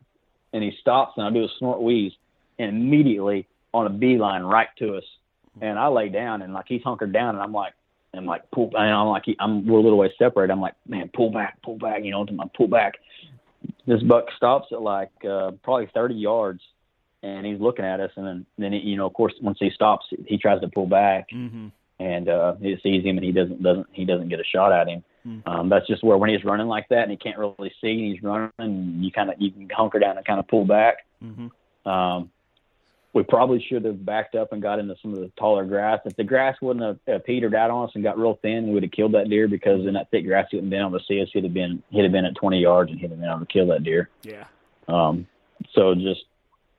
and he stops, and I do a snort wheeze, and immediately on a beeline right to us. And I lay down, and, like, he's hunkered down, and I'm like, I'm like, pull back. And I'm like, I'm, we're a little ways separated. I'm like, man, pull back, pull back, you know, to my pull back. This buck stops at, like, uh, probably thirty yards, and he's looking at us. And then, then it, you know, of course, once he stops, he tries to pull back. Mm-hmm. And uh, he sees him, and he doesn't doesn't he doesn't get a shot at him. Mm-hmm. Um, that's just where when he's running like that, and he can't really see, and he's running, you kind of you can hunker down and kind of pull back. Mm-hmm. Um, we probably should have backed up and got into some of the taller grass. If the grass wouldn't have uh, petered out on us and got real thin, we would have killed that deer because in that thick grass, he wouldn't have been able to see us. He'd have been he'd have been at twenty yards, and he'd have been able to kill that deer. Yeah. Um. So just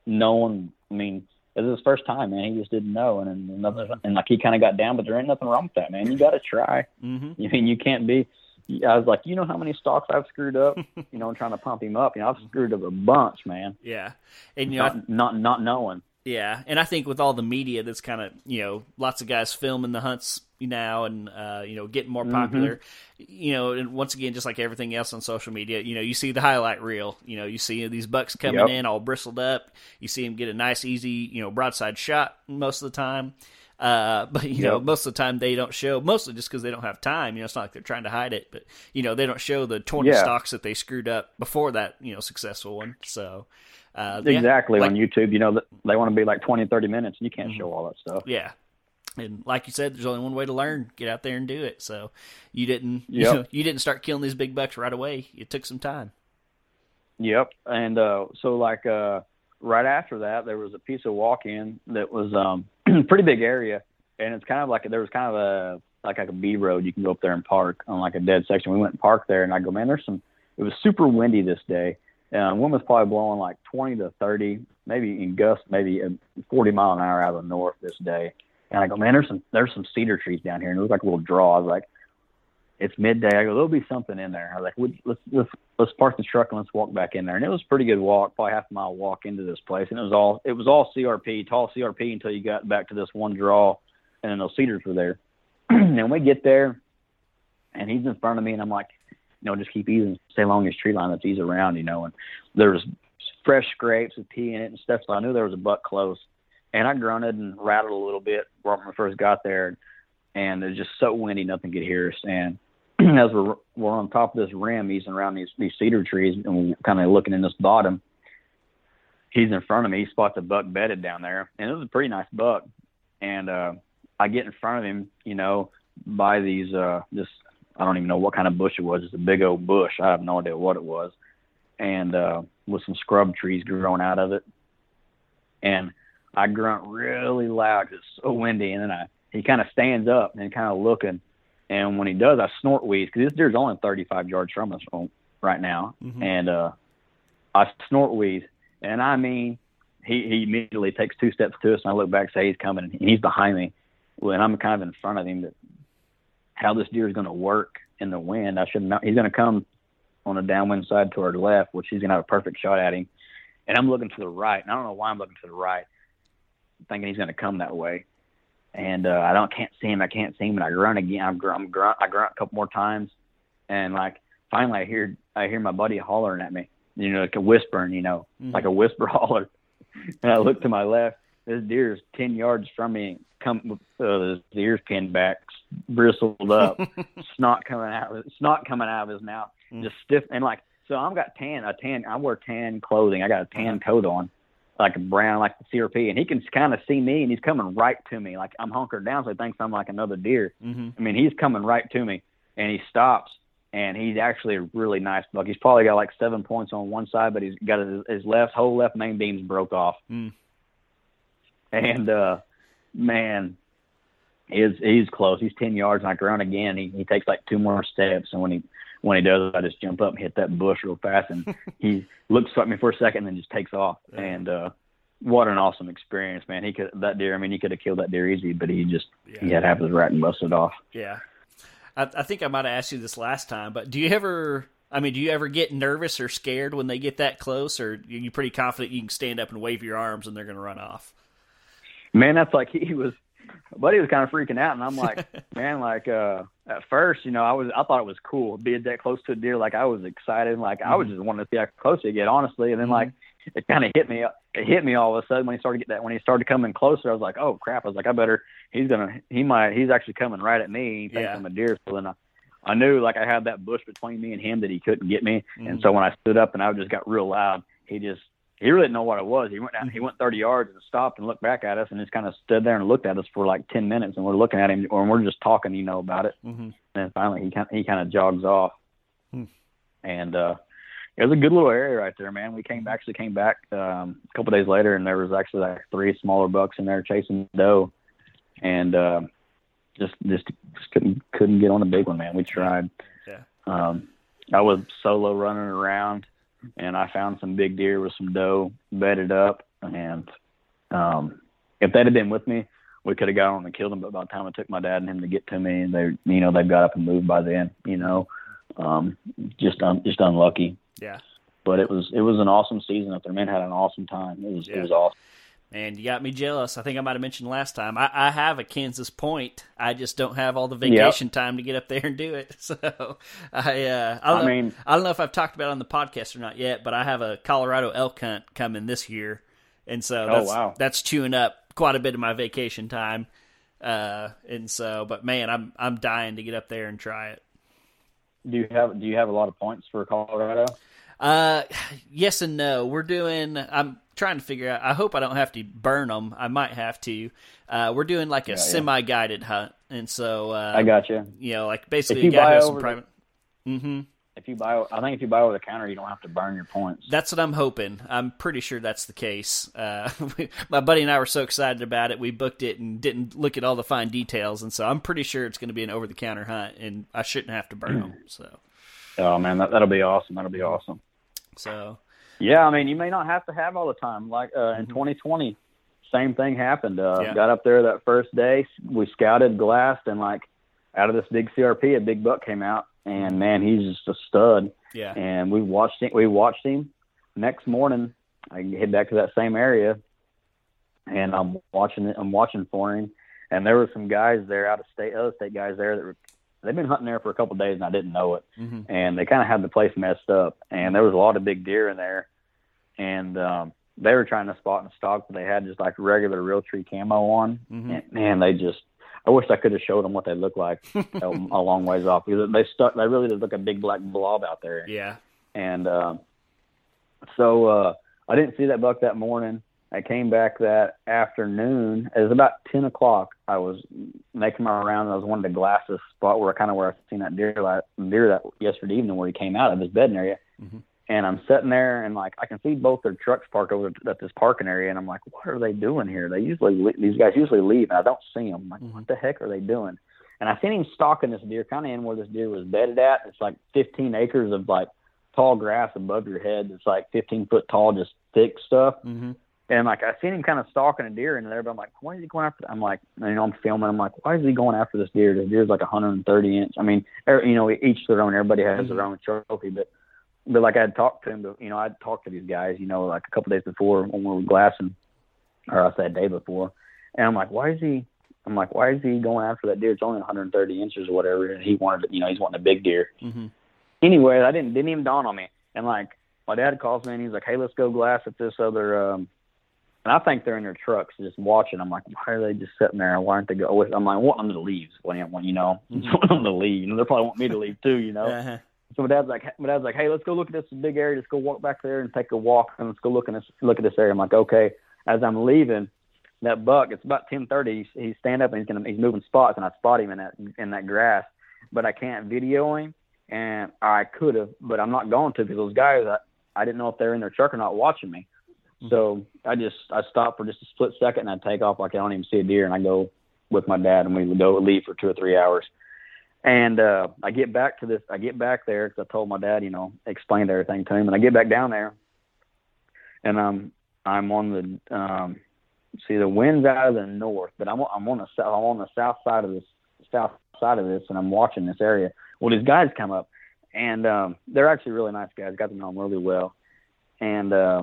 knowing, I mean. It was his first time, man. He just didn't know, and and, nothing, and like he kind of got down, but there ain't nothing wrong with that, man. You got to try. Mm-hmm. I mean, you can't be. I was like, you know how many stalks I've screwed up, you know, trying to pump him up. You know, I've screwed up a bunch, man. Yeah, and you not know, not, not knowing. Yeah, and I think with all the media that's kind of, you know, lots of guys filming the hunts now and, uh, you know, getting more popular, mm-hmm. you know, and once again, just like everything else on social media, you know, you see the highlight reel, you know, you see these bucks coming yep. in all bristled up, you see them get a nice, easy, you know, broadside shot most of the time. Uh, but, you yep. know, most of the time they don't show, mostly just because they don't have time. You know, it's not like they're trying to hide it, but, you know, they don't show the twenty yeah. stocks that they screwed up before that, you know, successful one. So, uh, exactly. Yeah, like, on YouTube, you know, they want to be like twenty, thirty minutes and you can't mm-hmm. show all that stuff. Yeah. And like you said, there's only one way to learn, get out there and do it. So you didn't, yep. you know, you didn't start killing these big bucks right away. It took some time. Yep. And, uh, so like, uh, right after that, there was a piece of walk-in that was um, pretty big area, and it's kind of like there was kind of a like, like a B road. You can go up there and park on like a dead section. We went and parked there, and I go, man, there's some. It was super windy this day. Um, wind was probably blowing like twenty to thirty, maybe in gusts, maybe forty mile an hour out of the north this day. And I go, man, there's some there's some cedar trees down here, and it was like a little draw. I was like, it's midday. I go, there'll be something in there. I was like, let's, let's let's park the truck and let's walk back in there. And it was a pretty good walk, probably half a mile walk into this place. And it was all it was all C R P, tall C R P, until you got back to this one draw, and then those cedars were there. And we get there, and he's in front of me, and I'm like, you know, just keep easing, stay along his tree line. That's easy around, you know. And there was fresh scrapes with pea in it and stuff, so I knew there was a buck close. And I grunted and rattled a little bit when I first got there, and it was just so windy, nothing could hear us. And as we're, we're on top of this rim, he's around these, these cedar trees, and we're kind of looking in this bottom. He's in front of me. He spots a buck bedded down there, and it was a pretty nice buck. And uh, I get in front of him, you know, by these, uh, this, I don't even know what kind of bush it was. It's a big old bush. I have no idea what it was. And uh, with some scrub trees growing out of it. And I grunt really loud because it's so windy. And then I, he kind of stands up and kind of looking. And when he does, I snort wheeze because this deer's only thirty-five yards from us right now. Mm-hmm. And uh, I snort wheeze. And, I mean, he, he immediately takes two steps to us, and I look back and say he's coming, and he's behind me. And I'm kind of in front of him. That how this deer is going to work in the wind, I should not, he's going to come on a downwind side to our left, which he's going to have a perfect shot at him. And I'm looking to the right, and I don't know why I'm looking to the right, thinking he's going to come that way. And uh, I don't can't see him. I can't see him. And I grunt again. I'm grunt. I'm grunt. I grunt a couple more times. And like finally, I hear I hear my buddy hollering at me. You know, like a whispering. You know, mm-hmm. like a whisper holler. And I look to my left. This deer is ten yards from me. Come with uh, his ears pinned back, bristled up, snot coming out. Snot coming out of his mouth. Mm-hmm. Just stiff and like. So I've got tan. A tan. I wear tan clothing. I got a tan coat on. Like a brown, like the C R P, and he can kind of see me, and he's coming right to me. Like I'm hunkered down, so he thinks I'm like another deer. Mm-hmm. I mean, he's coming right to me, and he stops, and he's actually a really nice buck. He's probably got like seven points on one side, but he's got his, his left whole left main beams broke off. Mm. And uh, man, is he's close. He's ten yards, and I grunt again. He he takes like two more steps, and when he When he does, I just jump up and hit that bush real fast, and he looks at me for a second and then just takes off. Yeah. And uh, what an awesome experience, man! He could that deer. I mean, he could have killed that deer easy, but he just yeah. he had half his rack and busted off. Yeah, I, I think I might have asked you this last time, but do you ever? I mean, do you ever get nervous or scared when they get that close, or are you pretty confident you can stand up and wave your arms and they're going to run off? Man, that's like he was. Buddy was kind of freaking out, and I'm like, man, like uh, at first, you know, I was, I thought it was cool being that close to a deer. Like I was excited, like mm-hmm. I was just wanting to see how close he get, honestly. And then mm-hmm. like it kind of hit me, it hit me all of a sudden when he started to get that, when he started coming closer. I was like, oh crap! I was like, I better, he's gonna, he might, he's actually coming right at me. He thinks yeah. I'm a deer. So then I, I knew like I had that bush between me and him that he couldn't get me. Mm-hmm. And so when I stood up and I just got real loud, he just. He really didn't know what it was. He went down, he went thirty yards and stopped and looked back at us and just kind of stood there and looked at us for like ten minutes. And we're looking at him, or we're just talking, you know, about it. Mm-hmm. And then finally he kind of, he kind of jogs off. Mm. And uh, it was a good little area right there, man. We came actually came back um, a couple of days later, and there was actually like three smaller bucks in there chasing doe, and uh, just just couldn't couldn't get on the big one, man. We tried. Yeah. Um, I was solo running around. And I found some big deer with some doe bedded up. And um, if that had been with me, we could have got on and killed them. But by the time it took my dad and him to get to me, they, you know, they got up and moved by then. You know, um, just un- just unlucky. Yeah. But it was it was an awesome season up there. Man, had an awesome time. It was yeah. it was awesome. And you got me jealous. I think I might have mentioned last time. I, I have a Kansas Point. I just don't have all the vacation yep. time to get up there and do it. So I, uh, I, don't I mean, know, I don't know if I've talked about it on the podcast or not yet, but I have a Colorado elk hunt coming this year, and so that's, oh, wow. that's chewing up quite a bit of my vacation time. Uh, and so, but man, I'm I'm dying to get up there and try it. Do you have Do you have a lot of points for Colorado? Uh, yes and no. We're doing. I'm trying to figure out. I hope I don't have to burn them. I might have to. Uh, we're doing like a yeah, semi-guided yeah. hunt, and so uh, I got you. You know, like basically if you a guy has some private. The, mm-hmm. If you buy, I think if you buy over the counter, you don't have to burn your points. That's what I'm hoping. I'm pretty sure that's the case. Uh, we, my buddy and I were so excited about it, we booked it and didn't look at all the fine details, and so I'm pretty sure it's going to be an over-the-counter hunt, and I shouldn't have to burn them. So. Oh man, that, that'll be awesome. That'll be awesome. So, yeah, I mean, you may not have to have all the time. Like uh, in mm-hmm. twenty twenty, same thing happened. Uh, yeah. Got up there that first day. We scouted, glassed, and like out of this big C R P, a big buck came out, and man, he's just a stud. Yeah. And we watched him. We watched him. Next morning, I head back to that same area, and I'm watching it. I'm watching for him, and there were some guys there out of state, other state guys there that were. They've been hunting there for a couple of days, and I didn't know it. Mm-hmm. And they kind of had the place messed up. And there was a lot of big deer in there. And um, they were trying to spot and stalk, but they had just like regular real tree camo on. Mm-hmm. And man, they just – I wish I could have showed them what they looked like a long ways off. Because they stuck. They really did look a big black blob out there. Yeah. And um, so uh, I didn't see that buck that morning. I came back that afternoon. It was about ten o'clock. I was making my round, and I was wanting to glass this spot where I kind of where I seen that deer like, deer that yesterday evening where he came out of his bedding area. Mm-hmm. And I'm sitting there, and like I can see both their trucks parked over at this parking area, and I'm like, what are they doing here? They usually these guys usually leave, and I don't see them. I'm like, mm-hmm. what the heck are they doing? And I seen him stalking this deer, kind of in where this deer was bedded at. It's like fifteen acres of like tall grass above your head. It's like fifteen foot tall, just thick stuff. Mm-hmm. And, like, I seen him kind of stalking a deer in there, but I'm like, why is he going after – I'm like, you know, I'm filming. I'm like, why is he going after this deer? This deer's like one hundred thirty inch. I mean, you know, each their own. Everybody has their own trophy. But, but like, I had talked to him. You know, I had talked to these guys, you know, like a couple days before when we were glassing, or I said day before. And I'm like, why is he – I'm like, why is he going after that deer? It's only one hundred thirty inches or whatever. And he wanted – you know, he's wanting a big deer. Mm-hmm. Anyway, that didn't, didn't even dawn on me. And, like, my dad calls me, and he's like, hey, let's go glass at this other – um and I think they're in their trucks just watching. I'm like, why are they just sitting there? Why aren't they go with? I'm like, I want them to leave. When you know, I want them to leave. You know, they probably want me to leave too. You know. Uh-huh. So my dad's like, my dad's like, hey, let's go look at this big area. Let's go walk back there and take a walk, and let's go look in this look at this area. I'm like, okay. As I'm leaving, that buck, it's about ten thirty. He's, he's standing up and he's gonna he's moving spots, and I spot him in that in that grass, but I can't video him, and I could have, but I'm not going to because those guys, I, I didn't know if they're in their truck or not watching me. So I just, I stopped for just a split second, and I take off like I don't even see a deer, and I go with my dad, and we go leave for two or three hours. And uh, I get back to this, I get back there because I told my dad, you know, explained everything to him, and I get back down there, and I'm, I'm on the, um, see the wind's out of the north, but I'm, I'm on the, I'm on the south side of this, south side of this, and I'm watching this area. Well, these guys come up, and um, they're actually really nice guys. Got to know them really well, and. Uh,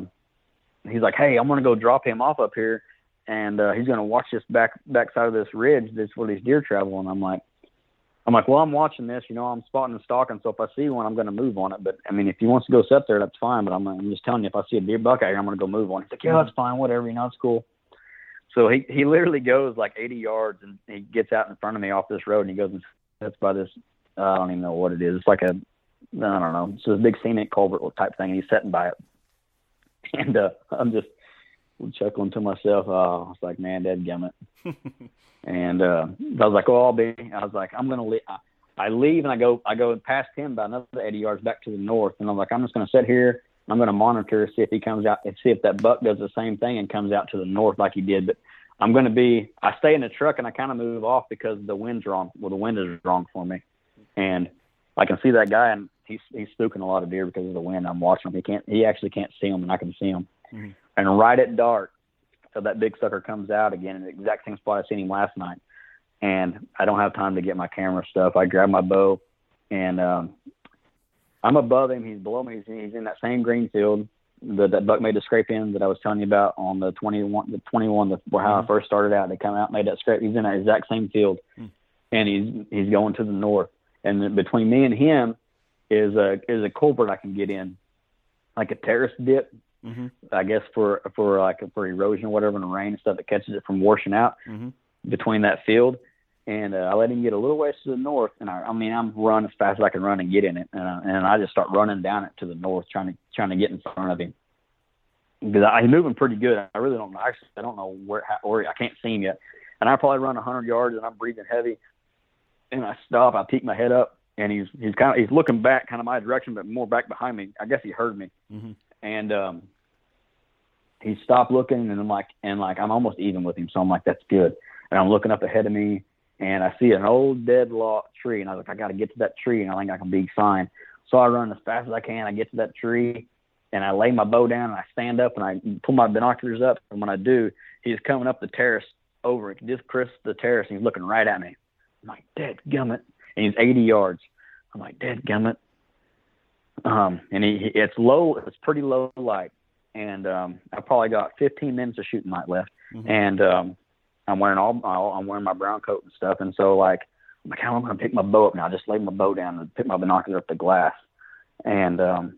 He's like, hey, I'm going to go drop him off up here, and uh, he's going to watch this back backside of this ridge. That's where these deer travel. And I'm like, I'm like, well, I'm watching this. You know, I'm spotting and stalking, so if I see one, I'm going to move on it. But, I mean, if he wants to go sit there, that's fine. But I'm, I'm just telling you, if I see a deer buck out here, I'm going to go move on. He's like, yeah, that's fine, whatever. You know, it's cool. So he, he literally goes like eighty yards, and he gets out in front of me off this road, and he goes and sits by this, uh, I don't even know what it is. It's like a, I don't know, it's this big scenic culvert type thing, and he's sitting by it. And uh, I'm just chuckling to myself. Uh, I was like, man, dadgummit. and uh, I was like, oh, I'll be. I was like, I'm going to leave. I, I leave, and I go I go past him by another eighty yards back to the north. And I'm like, I'm just going to sit here. I'm going to monitor, see if he comes out, and see if that buck does the same thing and comes out to the north like he did. But I'm going to be – I stay in the truck, and I kind of move off because the wind's wrong. Well, the wind is wrong for me. And I can see that guy, and – He's, he's spooking a lot of deer because of the wind. I'm watching him. He can't. He actually can't see him, and I can see him. Mm-hmm. And right at dark, so that big sucker comes out again in the exact same spot I seen him last night. And I don't have time to get my camera stuff. I grab my bow, and um, I'm above him. He's below me. He's, he's in that same green field. the, that buck made the scrape in that I was telling you about on the twenty-one, the twenty-one, the, how mm-hmm. I first started out. They come out, made that scrape. He's in that exact same field, mm-hmm. and he's he's going to the north. And between me and him is a is a culvert I can get in, like a terrace dip, mm-hmm. I guess for for like for erosion or whatever, and the rain and stuff that catches it from washing out mm-hmm. between that field. And uh, I let him get a little ways to the north, and I, I mean, I'm run as fast as I can run and get in it, and, uh, and I just start running down it to the north, trying to trying to get in front of him because I, he's moving pretty good. I really don't know. I, I don't know where how, or I can't see him yet, and I probably run a hundred yards, and I'm breathing heavy, and I stop. I peek my head up, and he's he's kind of he's looking back, kind of my direction, but more back behind me. I guess he heard me, mm-hmm. and um, he stopped looking, and I'm like, and like I'm almost even with him, so I'm like, that's good, and I'm looking up ahead of me. And I see an old deadlock tree, and I was like, I got to get to that tree, and I think I can be fine. So I run as fast as I can. I get to that tree, and I lay my bow down, and I stand up, and I pull my binoculars up. And when I do, he's coming up the terrace over it, just crisp the terrace, and he's looking right at me. I'm like, dadgummit. And he's eighty yards. I'm like, dadgummit. Um, and he, it's low. It's pretty low light. And um, I probably got fifteen minutes of shooting light left. Mm-hmm. And um, – I'm wearing all, all, I'm wearing my brown coat and stuff. And so like, I'm like, how am I going to pick my bow up now? I just laid my bow down and pick my binocular up the glass. And um,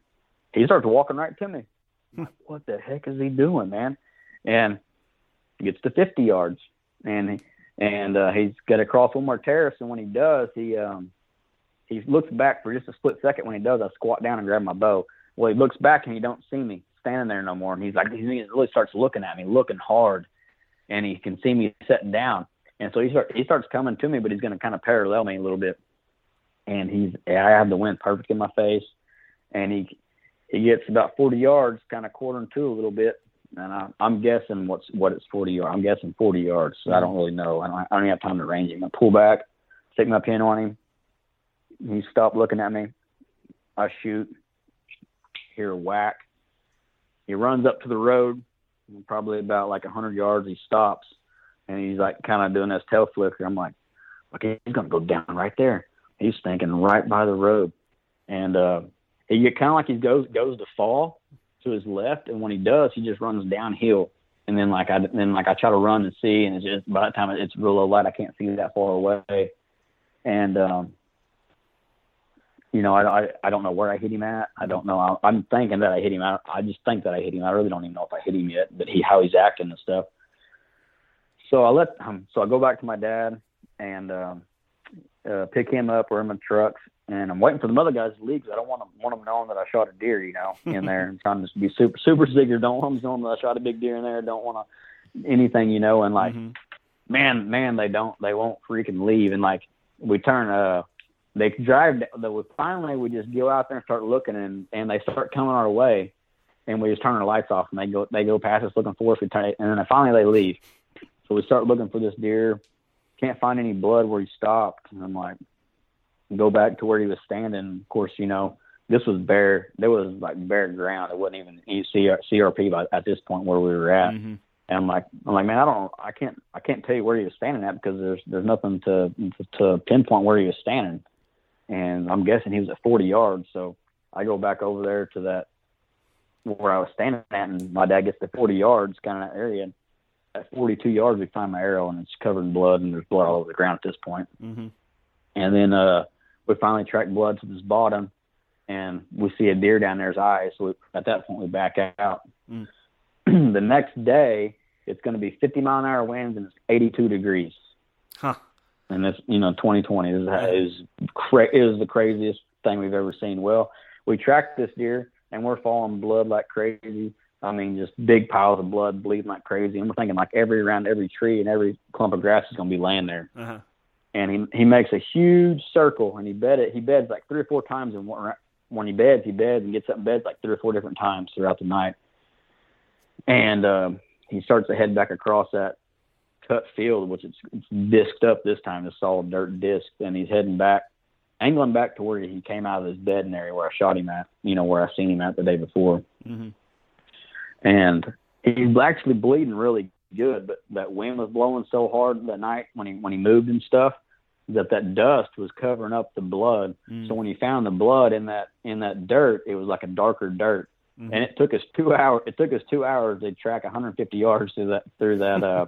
he starts walking right to me. I'm like, what the heck is he doing, man? And he gets to fifty yards and, he, and uh, he's got to cross one more terrace. And when he does, he, um, he looks back for just a split second. When he does, I squat down and grab my bow. Well, he looks back and he don't see me standing there no more. And he's like, he really starts looking at me, looking hard. And he can see me sitting down. And so he, start, he starts coming to me, but he's going to kind of parallel me a little bit. And he's, I have the wind perfect in my face. And he he gets about forty yards, kind of quartering to a little bit. And I, I'm guessing what's what it's forty yards. I'm guessing forty yards. So I don't really know. I don't, I don't even have time to range him. I pull back, stick my pin on him. He stopped looking at me. I shoot. Hear a whack. He runs up to the road. Probably about like a hundred yards, he stops, and he's like kind of doing this tail flicker. I'm like, okay, he's going to go down right there. He's thinking right by the road. And uh, he kind of like he goes goes to fall to his left, and when he does, he just runs downhill. And then like I then like I try to run and see, and it's just by the time it's real low light, I can't see that far away. And, um, you know, I, I, I don't know where I hit him at. I don't know. I, I'm thinking that I hit him. I, I just think that I hit him. I really don't even know if I hit him yet, but he, how he's acting and stuff. So I let um, so I go back to my dad and um, uh, pick him up. We're in my trucks, and I'm waiting for the other guys to leave because I don't want them, want them knowing that I shot a deer, you know, in there. I'm trying to be super, super secure. Don't want them knowing that I shot a big deer in there. Don't want to anything, you know, and like, mm-hmm. man, man, they don't, they won't freaking leave. And like, we turn, uh, They drive. Though finally, we just go out there and start looking, and, and they start coming our way, and we just turn our lights off, and they go they go past us looking for us. We turn, and then finally they leave. So we start looking for this deer. Can't find any blood where he stopped. And I'm like, go back to where he was standing. Of course, you know this was bare. There was like bare ground. It wasn't even C R P by, at this point where we were at. Mm-hmm. And I'm like, I'm like, man, I don't, I can't, I can't tell you where he was standing at because there's there's nothing to to pinpoint where he was standing. And I'm guessing he was at forty yards. So I go back over there to that where I was standing at, and my dad gets to forty yards, kind of that area. And at forty-two yards, we find my arrow, and it's covered in blood, and there's blood all over the ground at this point. Mm-hmm. And then uh, we finally track blood to this bottom, and we see a deer down there's eyes. So we, at that point, we back out. Mm. The next day, it's going to be fifty mile an hour winds, and it's eighty-two degrees. Huh. And it's, you know, twenty twenty is is cra- is the craziest thing we've ever seen. Well, we tracked this deer, and we're following blood like crazy. I mean, just big piles of blood bleeding like crazy. And we're thinking like every around every tree and every clump of grass is going to be laying there. Uh-huh. And he he makes a huge circle, and he bed it. He beds like three or four times, and when he beds, he beds and gets up in bed like three or four different times throughout the night. And um, he starts to head back across that cut field, which it's, it's disced up this time, it's solid dirt disc, and he's heading back, angling back to where he came out of his bed in the area where I shot him at, you know, where I seen him at the day before. Mm-hmm. And he's actually bleeding really good, but that wind was blowing so hard that night when he when he moved and stuff that that dust was covering up the blood. Mm-hmm. So when he found the blood in that in that dirt, it was like a darker dirt. Mm-hmm. And it took us two hours. It took us two hours to track one hundred fifty yards through that through that uh,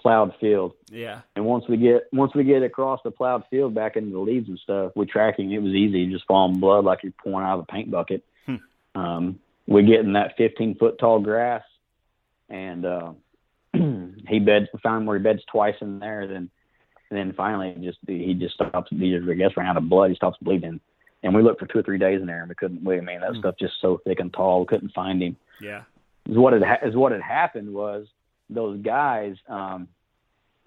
plowed field. Yeah. And once we get once we get across the plowed field back into the leaves and stuff, we're tracking. It was easy, you just fall in blood like you're pouring out of a paint bucket. Hmm. Um, we get in that fifteen foot tall grass, and uh, he beds. We found where he beds twice in there. Then, and then finally, just he just stops. He just, I guess, ran out of blood. He stops bleeding. And we looked for two or three days in there, and we couldn't. We, I mean, that mm. stuff just so thick and tall, we couldn't find him. Yeah, is what had ha- is what had happened was those guys, um,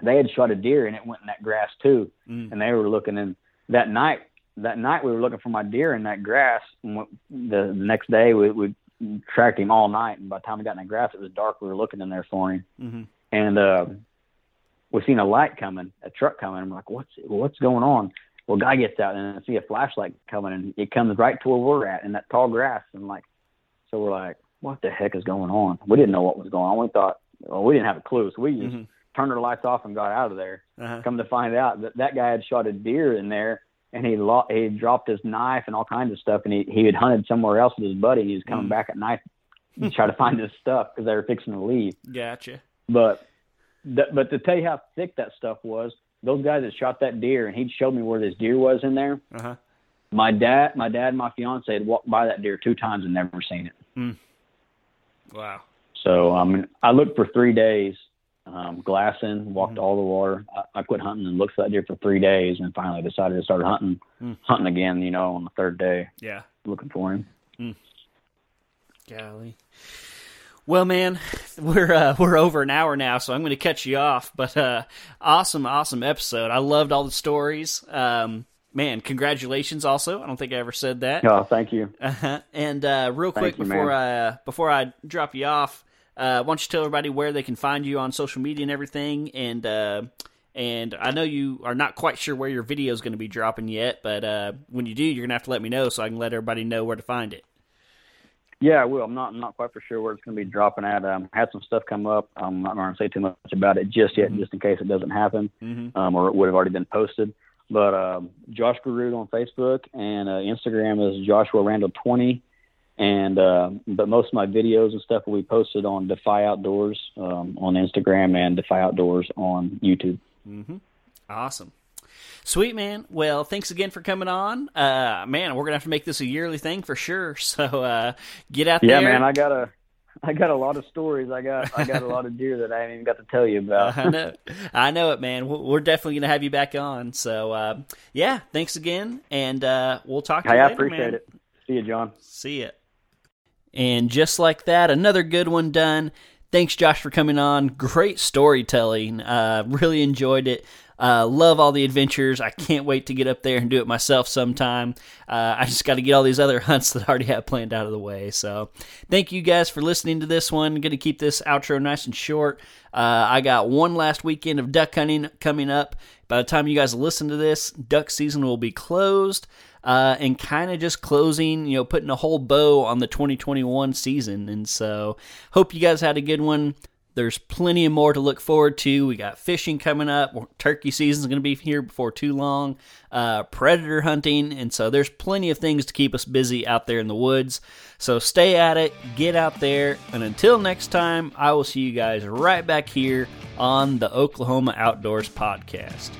they had shot a deer, and it went in that grass too. Mm. And they were looking in that night. That night we were looking for my deer in that grass. And went, the, the next day we, we tracked him all night, and by the time we got in that grass, it was dark. We were looking in there for him, mm-hmm. and uh, we seen a light coming, a truck coming. I'm like, what's what's going on? Well, guy gets out and I see a flashlight coming, and it comes right to where we're at in that tall grass. And like, so we're like, what the heck is going on? We didn't know what was going on. We thought, well, we didn't have a clue. So we just mm-hmm. turned our lights off and got out of there. Uh-huh. Come to find out that that guy had shot a deer in there, and he lo- he dropped his knife and all kinds of stuff. And he, he had hunted somewhere else with his buddy. He was coming mm-hmm. back at night to try to find his stuff because they were fixing to leave. Gotcha. But, th- but to tell you how thick that stuff was, those guys that shot that deer, and he'd showed me where this deer was in there. Uh-huh. My dad, my dad, and my fiance had walked by that deer two times and never seen it. Mm. Wow. So I um, mean, I looked for three days, um, glassing, walked mm. all the water. I, I quit hunting and looked for that deer for three days, and finally decided to start hunting, mm. hunting again. You know, on the third day. Yeah. Looking for him. Mm. Golly. Well, man, we're uh, we're over an hour now, so I'm going to cut you off. But uh, awesome, awesome episode. I loved all the stories. Um, man, congratulations! Also, I don't think I ever said that. Oh, thank you. Uh-huh. And uh, real thank quick you, before man. I uh, before I drop you off, uh, why don't you tell everybody where they can find you on social media and everything? And uh, and I know you are not quite sure where your video is going to be dropping yet, but uh, when you do, you're going to have to let me know so I can let everybody know where to find it. Yeah, I will. I'm not I'm not quite for sure where it's going to be dropping at. I um, had some stuff come up. I'm not going to say too much about it just yet, mm-hmm. just in case it doesn't happen, mm-hmm. um, or it would have already been posted. But um, Josh Garrett on Facebook, and uh, Instagram is Joshua Randall twenty. And uh, but most of my videos and stuff will be posted on Defy Outdoors um, on Instagram and Defy Outdoors on YouTube. Mm-hmm. Awesome. Sweet, man. Well, thanks again for coming on. Uh, man, we're going to have to make this a yearly thing for sure. So uh, get out yeah, there. Yeah, man, I got a, I got a lot of stories. I got I got a lot of deer that I haven't even got to tell you about. I know. I know it, man. We're definitely going to have you back on. So, uh, yeah, thanks again, and uh, we'll talk to hey, you later, I appreciate man. it. See you, John. See ya. And just like that, another good one done. Thanks, Josh, for coming on. Great storytelling. Uh, really enjoyed it. Uh, love all the adventures. I can't wait to get up there and do it myself sometime. Uh, I just got to get all these other hunts that I already have planned out of the way. So thank you guys for listening to this one. I'm going to keep this outro nice and short. Uh, I got one last weekend of duck hunting coming up. By the time you guys listen to this, duck season will be closed. Uh, and kind of just closing, you know, putting a whole bow on the twenty twenty-one season. And so hope you guys had a good one. There's plenty more to look forward to. We got fishing coming up. Turkey season's going to be here before too long. Uh, predator hunting. And so there's plenty of things to keep us busy out there in the woods. So stay at it. Get out there. And until next time, I will see you guys right back here on the Oklahoma Outdoors Podcast.